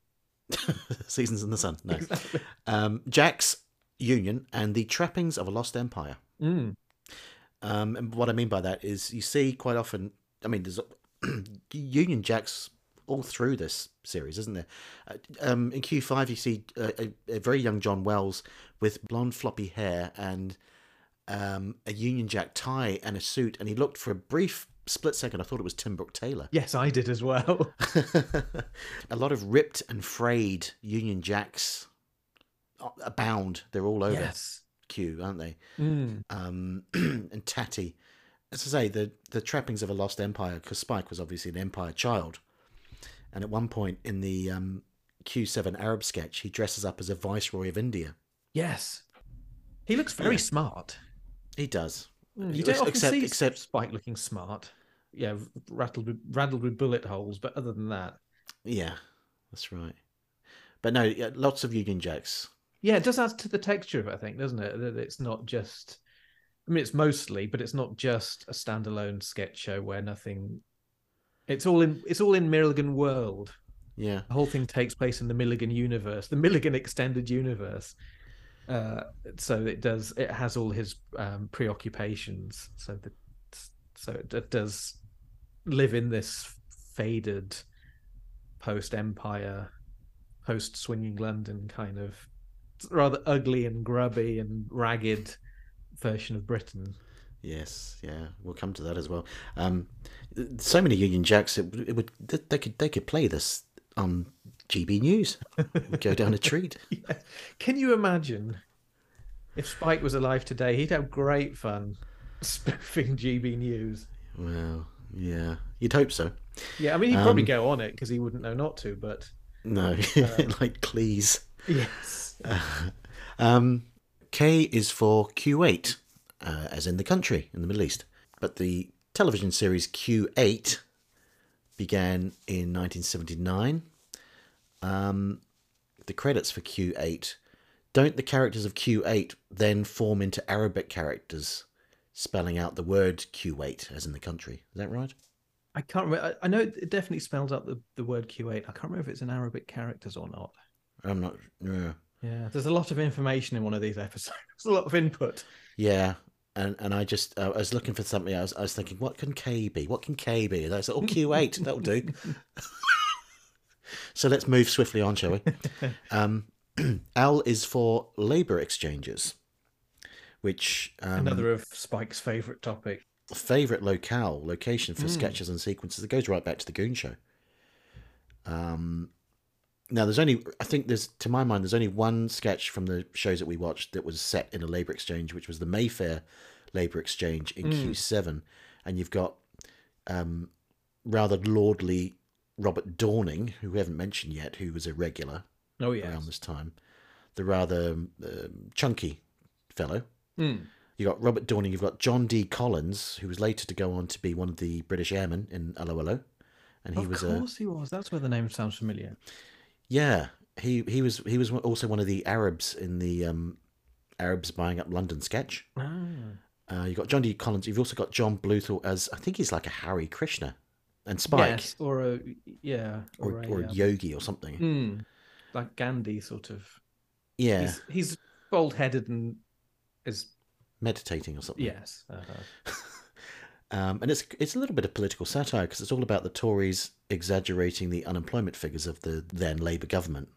Seasons in the Sun. No. Exactly. Um, Jack's Union and the trappings of a lost empire. Mm. Um, and what I mean by that is you see quite often, I mean, there's Union Jacks all through this series, isn't there? Uh, um, in Q five, you see uh, a, a very young John Wells with blonde floppy hair and um, a Union Jack tie and a suit. And he looked for a brief split second, I thought it was Tim Brooke Taylor. Yes, I did as well. A lot of ripped and frayed Union Jacks abound. They're all over yes. Q, aren't they? Mm. Um, and tatty. As I say, the, the trappings of a lost empire, because Spike was obviously an empire child. And at one point in the um, Q seven Arab sketch, he dresses up as a viceroy of India. Yes. He looks very yeah. smart. He does. Mm, you don't often except, see except... Spike looking smart. Yeah, rattled with, rattled with bullet holes, but other than that. Yeah, that's right. But no, yeah, lots of Union Jacks. Yeah, it does add to the texture of it, I think, doesn't it? That it's not just, I mean, it's mostly, but it's not just a standalone sketch show where nothing, it's all in, it's all in Milligan world. Yeah. The whole thing takes place in the Milligan universe, the Milligan extended universe. Uh, so it does, it has all his um, preoccupations. So the So it, it does live in this faded post-Empire, post-swinging London kind of rather ugly and grubby and ragged version of Britain. Yes, yeah, we'll come to that as well. Um, so many Union Jacks, it, it would they could they could play this on G B News. It would go down a treat. Yeah. Can you imagine if Spike was alive today? He'd have great fun spoofing G B News. Well, yeah, you'd hope so. Yeah, I mean, he'd probably um, go on it because he wouldn't know not to. But no, uh, like Cleese. Yes. Uh, um, K is for Q eight. Uh, as in the country, in the Middle East. But the television series Q eight began in nineteen seventy-nine. Um, the credits for Q eight. Don't the characters of Q eight then form into Arabic characters spelling out the word Q eight, as in the country? Is that right? I can't remember. I know it definitely spells out the, the word Q eight. I can't remember if it's in Arabic characters or not. I'm not... Yeah. Yeah, there's a lot of information in one of these episodes. There's a lot of input. Yeah. And and I just, uh, I was looking for something. I was, I was thinking, what can K be? What can K be? And I said, oh, Q eight, that'll do. So let's move swiftly on, shall we? Um, L is for labour exchanges, which... Um, another of Spike's favourite topic. Favourite locale, location for mm. sketches and sequences. It goes right back to the Goon Show. Um, now, there's only, I think there's, to my mind, there's only one sketch from the shows that we watched that was set in a labour exchange, which was the Mayfair Labour Exchange in mm. Q seven. And you've got um, rather lordly Robert Dorning, who we haven't mentioned yet, who was a regular oh, yes. around this time. The rather uh, chunky fellow. Mm. You've got Robert Dorning, you've got John D. Collins, who was later to go on to be one of the British airmen in Allo Allo. And he of was course a, he was. That's where the name sounds familiar. Yeah, he, he was he was also one of the Arabs in the um, Arabs Buying Up London sketch. Ah. Uh, you've got John D. Collins. You've also got John Bluthal as, I think he's like a Hare Krishna. And Spike. Yes, or a, yeah. Or, or, a, or a yogi or something. Mm, like Gandhi, sort of. Yeah. He's, he's bald-headed and is... meditating or something. Yes. Uh-huh. um, and it's it's a little bit of political satire because it's all about the Tories exaggerating the unemployment figures of the then Labour government.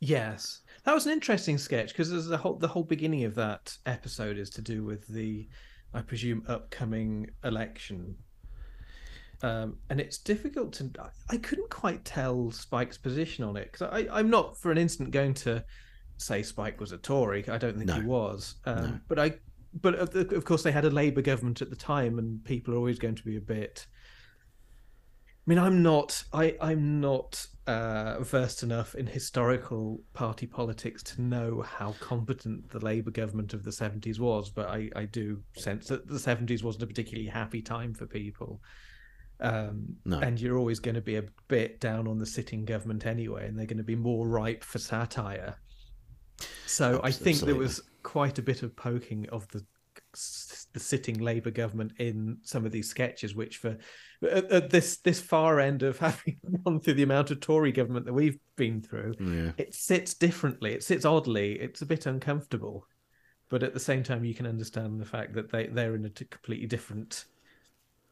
Yes, that was an interesting sketch because there's the whole the whole beginning of that episode is to do with the, I presume, upcoming election. Um, and it's difficult to I couldn't quite tell Spike's position on it because I I'm not for an instant going to say Spike was a Tory. I don't think no. he was. Um, no. But I but of course they had a Labour government at the time, and people are always going to be a bit. I mean, I'm not. I, I'm not uh, versed enough in historical party politics to know how competent the Labour government of the seventies was, but I, I do sense that the seventies wasn't a particularly happy time for people. Um, no. And you're always going to be a bit down on the sitting government anyway, and they're going to be more ripe for satire. So absolutely. I think there was quite a bit of poking of the. the sitting Labour government in some of these sketches, which for at, at this this far end of having gone through the amount of Tory government that we've been through, yeah. it sits differently. It sits oddly. It's a bit uncomfortable. But at the same time, you can understand the fact that they, they're in a completely different,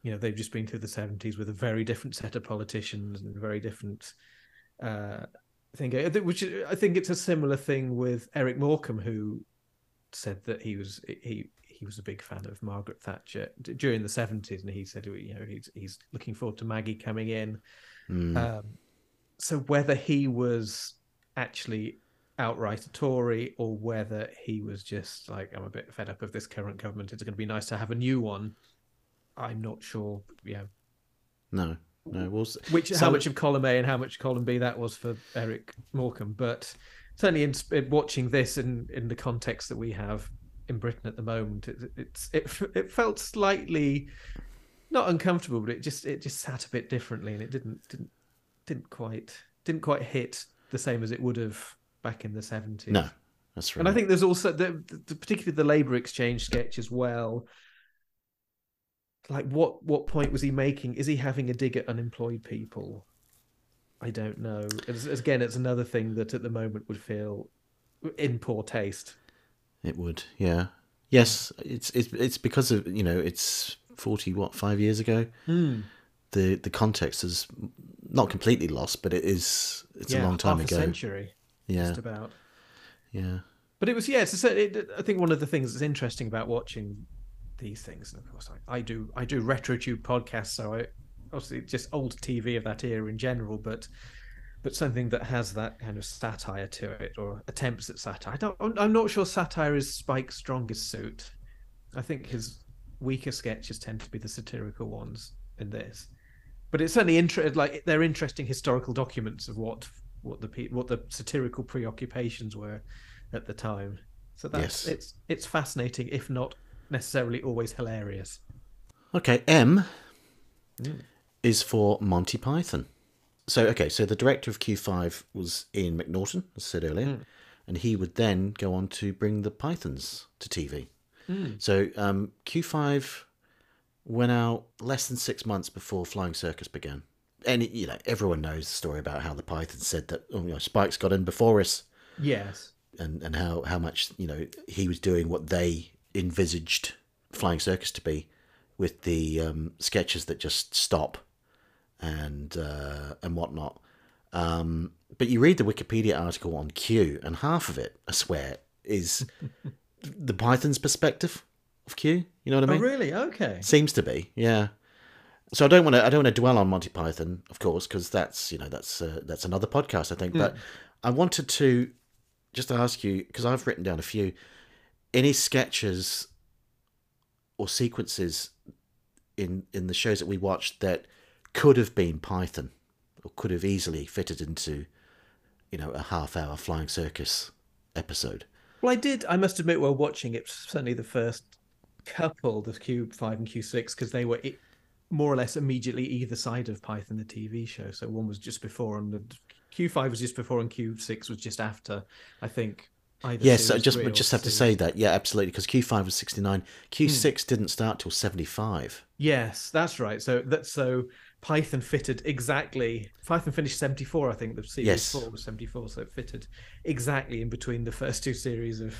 you know, they've just been through the seventies with a very different set of politicians and a very different uh, thing. Which I think it's a similar thing with Eric Morecambe, who said that he was... he. He was a big fan of Margaret Thatcher during the seventies, and he said, you know, he's he's looking forward to Maggie coming in. Mm. Um, so whether he was actually outright a Tory or whether he was just like, I'm a bit fed up of this current government, it's going to be nice to have a new one, I'm not sure. Yeah, no, no. We'll... Which so... how much of column A and how much column B that was for Eric Morecambe, but certainly in, in watching this in in the context that we have. In Britain at the moment, it, it's it it felt slightly not uncomfortable, but it just it just sat a bit differently, and it didn't didn't didn't quite didn't quite hit the same as it would have back in the seventies. No, that's right. And I think there's also the, the particularly the Labour Exchange sketch as well. Like, what what point was he making? Is he having a dig at unemployed people? I don't know. It's, again, it's another thing that at the moment would feel in poor taste. It would, yeah, yes. It's it's it's because of you know it's forty, what, five years ago. Mm. The the context is not completely lost, but it is. It's yeah, a long time half ago. A century. Yeah. Just about. Yeah. But it was yeah. It's a, it, I think one of the things that's interesting about watching these things, and of course I, I do I do RetroTube podcasts, so I obviously just old T V of that era in general, but. But something that has that kind of satire to it, or attempts at satire. I don't, I'm not sure satire is Spike's strongest suit. I think his weaker sketches tend to be the satirical ones in this. But it's certainly inter- like they're interesting historical documents of what what the what the satirical preoccupations were at the time. So that's yes. it's it's fascinating, if not necessarily always hilarious. Okay, M mm. is for Monty Python. So, okay, so the director of Q five was Ian McNaughton, as I said earlier, mm. and he would then go on to bring the Pythons to T V. Mm. So um, Q five went out less than six months before Flying Circus began. And, you know, everyone knows the story about how the Pythons said that, oh, you know, Spike's got in before us. Yes. And and how, how much, you know, he was doing what they envisaged Flying Circus to be with the um, sketches that just stop. and uh, and whatnot. Um, but you read the Wikipedia article on Q, and half of it, I swear, is the Python's perspective of Q. You know what I mean? Oh, really? Okay. Seems to be, yeah. So I don't want to I don't want to dwell on Monty Python, of course, because that's, you know, that's uh, that's another podcast, I think. Mm. But I wanted to just ask you, because I've written down a few, any sketches or sequences in in the shows that we watched that could have been Python, or could have easily fitted into, you know, a half-hour Flying Circus episode. Well, I did. I must admit, while watching it, certainly the first couple, the Q five and Q six, because they were more or less immediately either side of Python, the T V show. So one was just before, and the Q five was just before, and Q six was just after. I think. Yes, I just just have series. to say that. Yeah, absolutely, because Q five was sixty-nine. Q six hmm. didn't start till seventy-five. Yes, that's right. So that's so. Python fitted exactly. Python finished seventy-four, I think. The series yes. four was seventy-four, so it fitted exactly in between the first two series of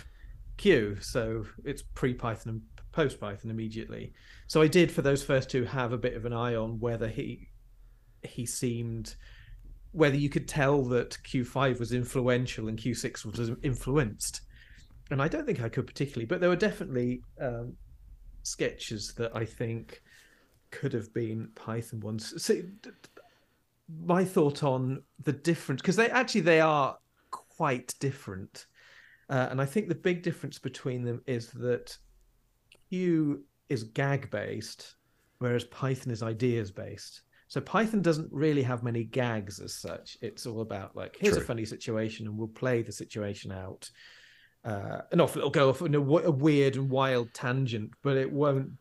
Q. So it's pre-Python and post-Python immediately. So I did, for those first two, have a bit of an eye on whether he he seemed, whether you could tell that Q five was influential and Q six was influenced. And I don't think I could particularly, but there were definitely um, sketches that I think could have been Python ones. So my thought on the difference, because they actually they are quite different, uh, and I think the big difference between them is that Q is gag based, whereas Python is ideas based. So Python doesn't really have many gags as such. It's all about like, here's True. a funny situation, and we'll play the situation out. Uh, and off it'll go off on a, a weird and wild tangent, but it won't.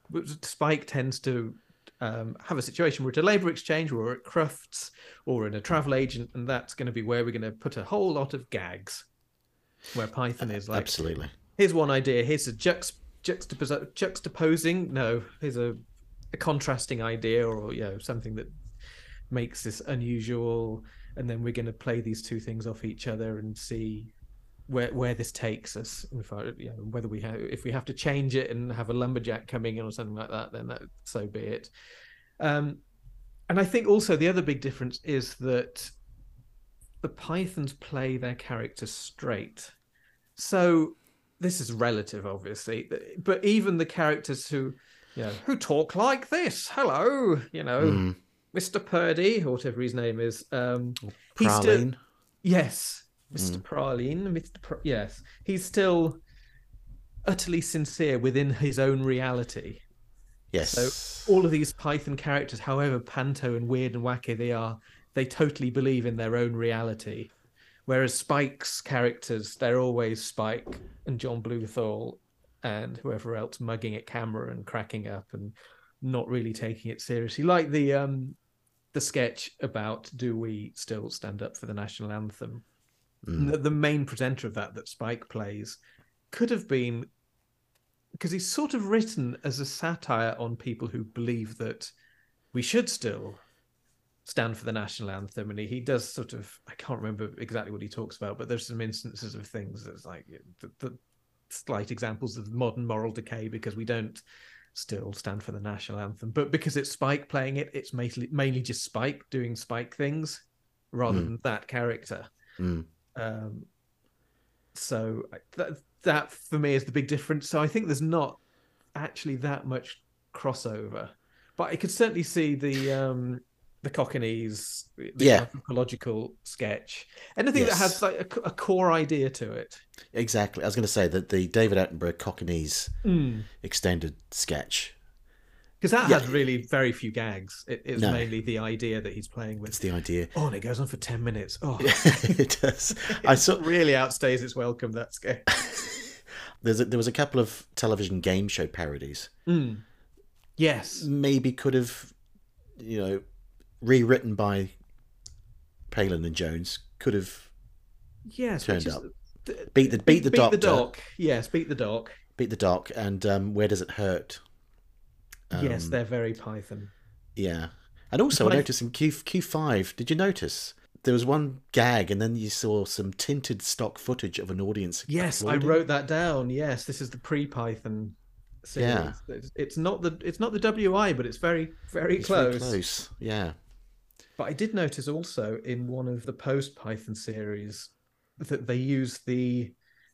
Spike tends to Um, have a situation. We're at a labour exchange, or we're at Crufts, or we're in a travel agent, and that's going to be where we're going to put a whole lot of gags. Where Python is like, absolutely. Here's one idea. Here's a juxt- juxtapos- juxtaposing. No, here's a, a contrasting idea, or you know something that makes this unusual, and then we're going to play these two things off each other and see where where this takes us. And if I, you know, whether we have, if we have to change it and have a lumberjack coming in or something like that, then that so be it. Um, and I think also the other big difference is that the Pythons play their characters straight. So this is relative, obviously, but even the characters who, you know, who talk like this, hello, you know, mm. Mister Purdy, or whatever his name is, um, he's still, yes. Mister Mm. Praline, Mister Pr- yes, he's still utterly sincere within his own reality. Yes. So all of these Python characters, however panto and weird and wacky they are, they totally believe in their own reality. Whereas Spike's characters, they're always Spike and John Bluthal and whoever else mugging at camera and cracking up and not really taking it seriously. Like the um, the sketch about, do we still stand up for the national anthem? Mm. The main presenter of that that Spike plays could have been, because he's sort of written as a satire on people who believe that we should still stand for the national anthem, and he, he does sort of, I can't remember exactly what he talks about, but there's some instances of things that's like the, the slight examples of modern moral decay because we don't still stand for the national anthem. But because it's Spike playing it, it's mainly, mainly just Spike doing Spike things rather mm. than that character. Mm. Um, so that, that for me is the big difference. So I think there's not actually that much crossover, but I could certainly see the um, the Cockneys, the yeah. anthropological sketch, anything yes. that has like a, a core idea to it. Exactly. I was going to say that the David Attenborough Cockneys mm. extended sketch, because that yeah. has really very few gags. It, it's no. mainly the idea that he's playing with. It's the idea. Oh, and it goes on for ten minutes. Oh, it does. It I saw... really outstays its welcome. That sketch. There's a, there was a couple of television game show parodies. Mm. Yes. Maybe could have, you know, rewritten by Palin and Jones, could have yes, turned up. The, beat the Beat the beat Doctor. Beat the Doc. Yes, Beat the Doc. Beat the Doc and um, Where Does It Hurt? Um, yes, they're very Python. Yeah. And also but I noticed I... in Q, Q5, did you notice... there was one gag, and then you saw some tinted stock footage of an audience. Yes, applauding. I wrote that down. Yes, this is the pre-Python series. Yeah. It's, it's not the it's not the W I, but it's very very it's close. Very close, yeah. But I did notice also in one of the post-Python series that they use the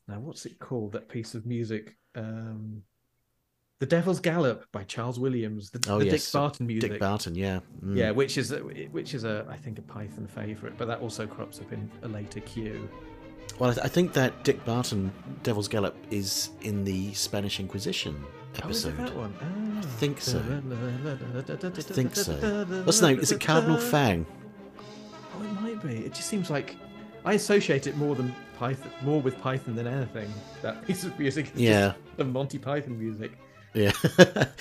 now what's it called that piece of music, um, The Devil's Gallop by Charles Williams, the, oh, the yes. Dick Barton music. Dick Barton, yeah, mm. yeah, which is which is a I think a Python favourite, but that also crops up in a later Q. Well, I, th- I think that Dick Barton Devil's Gallop is in the Spanish Inquisition episode. Oh, is it that one? Oh. I think so. I think so. What's the name? Is it Cardinal Fang? Oh, it might be. It just seems like I associate it more than Python, more with Python than anything. That piece of music, is yeah, just the Monty Python music. Yeah, but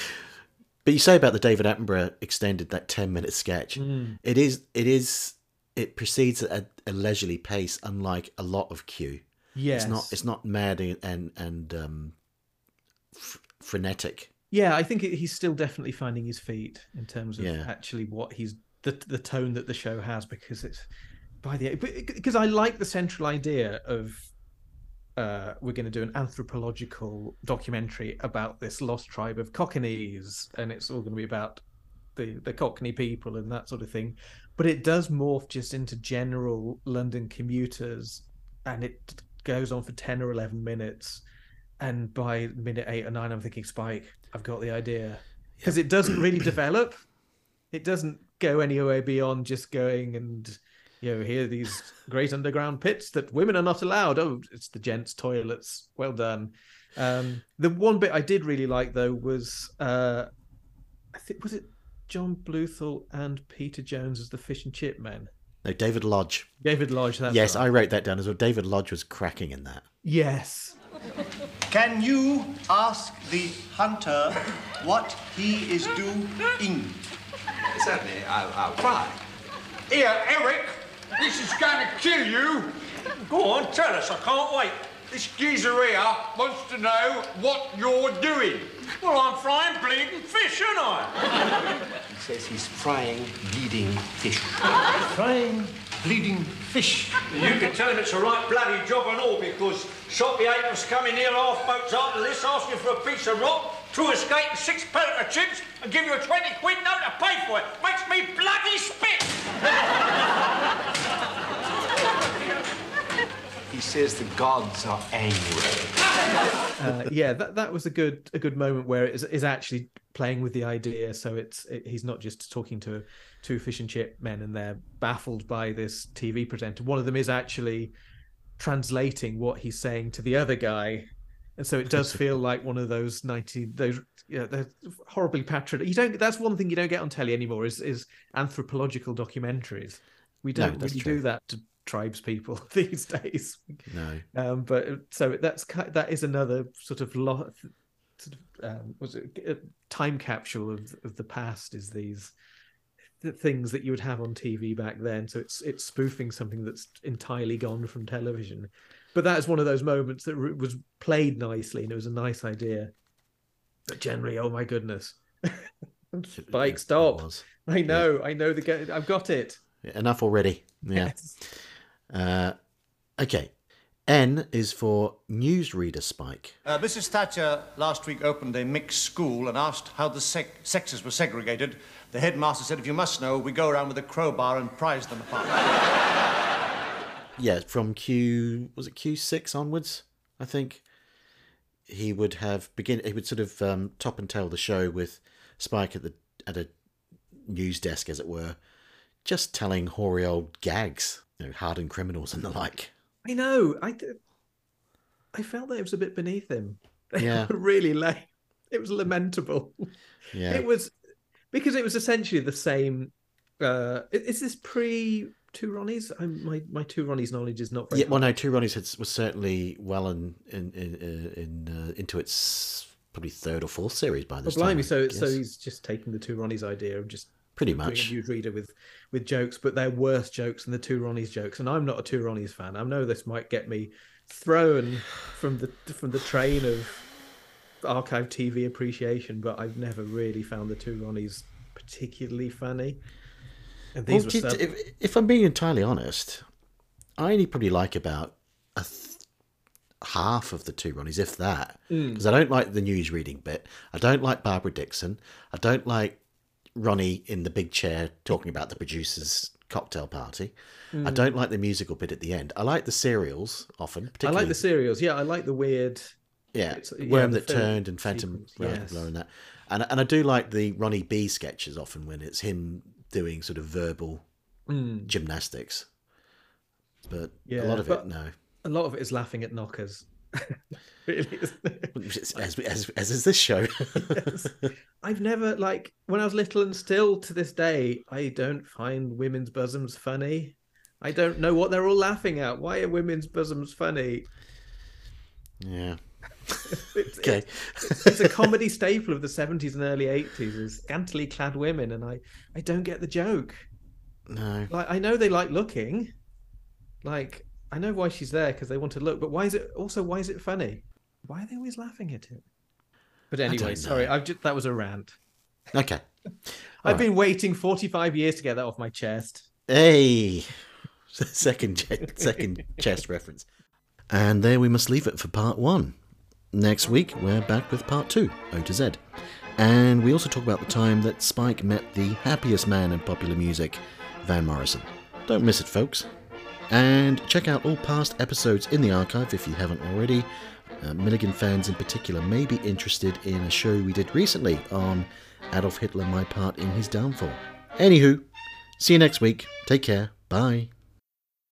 you say about the David Attenborough extended, that ten-minute sketch. Mm. It is, it is, it proceeds at a, a leisurely pace, unlike a lot of Q. Yes, it's not, it's not mad and and um, f- frenetic. Yeah, I think it, he's still definitely finding his feet in terms of yeah. actually what he's the the tone that the show has, because it's by the because I like the central idea of. Uh, we're going to do an anthropological documentary about this lost tribe of Cockneys, and it's all going to be about the, the Cockney people and that sort of thing. But it does morph just into general London commuters, and it goes on for ten or eleven minutes. And by minute eight or nine, I'm thinking, Spike, I've got the idea. Because yeah. it doesn't really develop. It doesn't go anywhere beyond just going and... you know, here are these great underground pits that women are not allowed. Oh, it's the gents' toilets. Well done. Um, the one bit I did really like, though, was uh, I think was it John Bluthal and Peter Jones as the fish and chip men? No, David Lodge. David Lodge. That's yes, right. I wrote that down as well. David Lodge was cracking in that. Yes. Can you ask the hunter what he is doing? Certainly, I'll, I'll try. Here, Eric. This is going to kill you. Go on, tell us. I can't wait. This geezer here wants to know what you're doing. Well, I'm frying bleeding fish, aren't I? He says he's frying bleeding fish. Frying bleeding fish. You can tell him it's a right bloody job and all, because Shoppy Eight was coming here half boats after this, asking for a piece of rock, two escape and six pellet of chips, and give you a twenty quid note to pay for it. Makes me bloody spit. He says the gods are angry. Uh, yeah, that that was a good a good moment where it is, is actually playing with the idea. So it's it, he's not just talking to two fish and chip men and they're baffled by this T V presenter. One of them is actually translating what he's saying to the other guy, and so it does feel like one of those ninety those yeah you know, they're horribly patronizing. You don't that's one thing you don't get on telly anymore is is anthropological documentaries. We don't no, really true. do that to tribes people these days. No. Um, but so that's that is another sort of lot. Sort of, um, was it a time capsule of of the past? Is these the things that you would have on T V back then? So it's it's spoofing something that's entirely gone from television. But that is one of those moments that was played nicely, and it was a nice idea. But generally, oh my goodness, Spike, stop! I know, yeah. I know the game. I've got it. Enough already. Yeah. Yes. Uh, okay. N is for newsreader Spike. Uh, Missus Thatcher last week opened a mixed school and asked how the sec- sexes were segregated. The headmaster said, if you must know, we go around with a crowbar and prize them apart. Yeah, from Q... was it Q six onwards, I think? He would have... begin. He would sort of um, top and tail the show with Spike at the at a news desk, as it were, just telling hoary old gags, you know, hardened criminals and the like. I know. I, I felt that it was a bit beneath him. Yeah. Really lame. It was lamentable. Yeah. It was because it was essentially the same. Uh, is this pre Two Ronnies? I'm, my my Two Ronnies knowledge is not very. Yeah. Well, no, Two Ronnies had, was certainly well in in in, in uh, into its probably third or fourth series by this well, time. Blimey! So so he's just taking the Two Ronnies idea and just. Pretty much. Doing a newsreader with, with jokes, but they're worse jokes than the Two Ronnies jokes. And I'm not a Two Ronnies fan. I know this might get me thrown from the from the train of archive T V appreciation, but I've never really found the Two Ronnies particularly funny. And these well, were did, some... if, if I'm being entirely honest, I only probably like about a th- half of the Two Ronnies, if that, because mm. I don't like the news reading bit. I don't like Barbara Dixon. I don't like Ronnie in the big chair talking about the producer's cocktail party. Mm. I don't like the musical bit at the end. I like the serials often. Particularly... I like the serials. Yeah, I like the weird. Yeah, yeah Worm That film. Turned and Phantom yes. Blow and that. And and I do like the Ronnie B sketches often when it's him doing sort of verbal mm. gymnastics. But yeah, a lot of it, no. A lot of it is laughing at knockers. Really, as, as as is this show. Yes. I've never like when I was little and still to this day I don't find women's bosoms funny. I don't know what they're all laughing at. Why are women's bosoms funny? Yeah. it's, okay. It's, it's a comedy staple of the seventies and early eighties is scantily clad women, and I I don't get the joke. No. Like I know they like looking, like. I know why she's there because they want to look, but why is it also why is it funny? Why are they always laughing at it? But anyway, sorry, I've just, that was a rant. Okay, I've right. been waiting forty-five years to get that off my chest. Hey, second second chest reference. And there we must leave it for part one. Next week we're back with part two, O to Z, and we also talk about the time that Spike met the happiest man in popular music, Van Morrison. Don't miss it, folks. And check out all past episodes in the archive if you haven't already. Uh, Milligan fans in particular may be interested in a show we did recently on Adolf Hitler, my part in his downfall. Anywho, see you next week. Take care. Bye.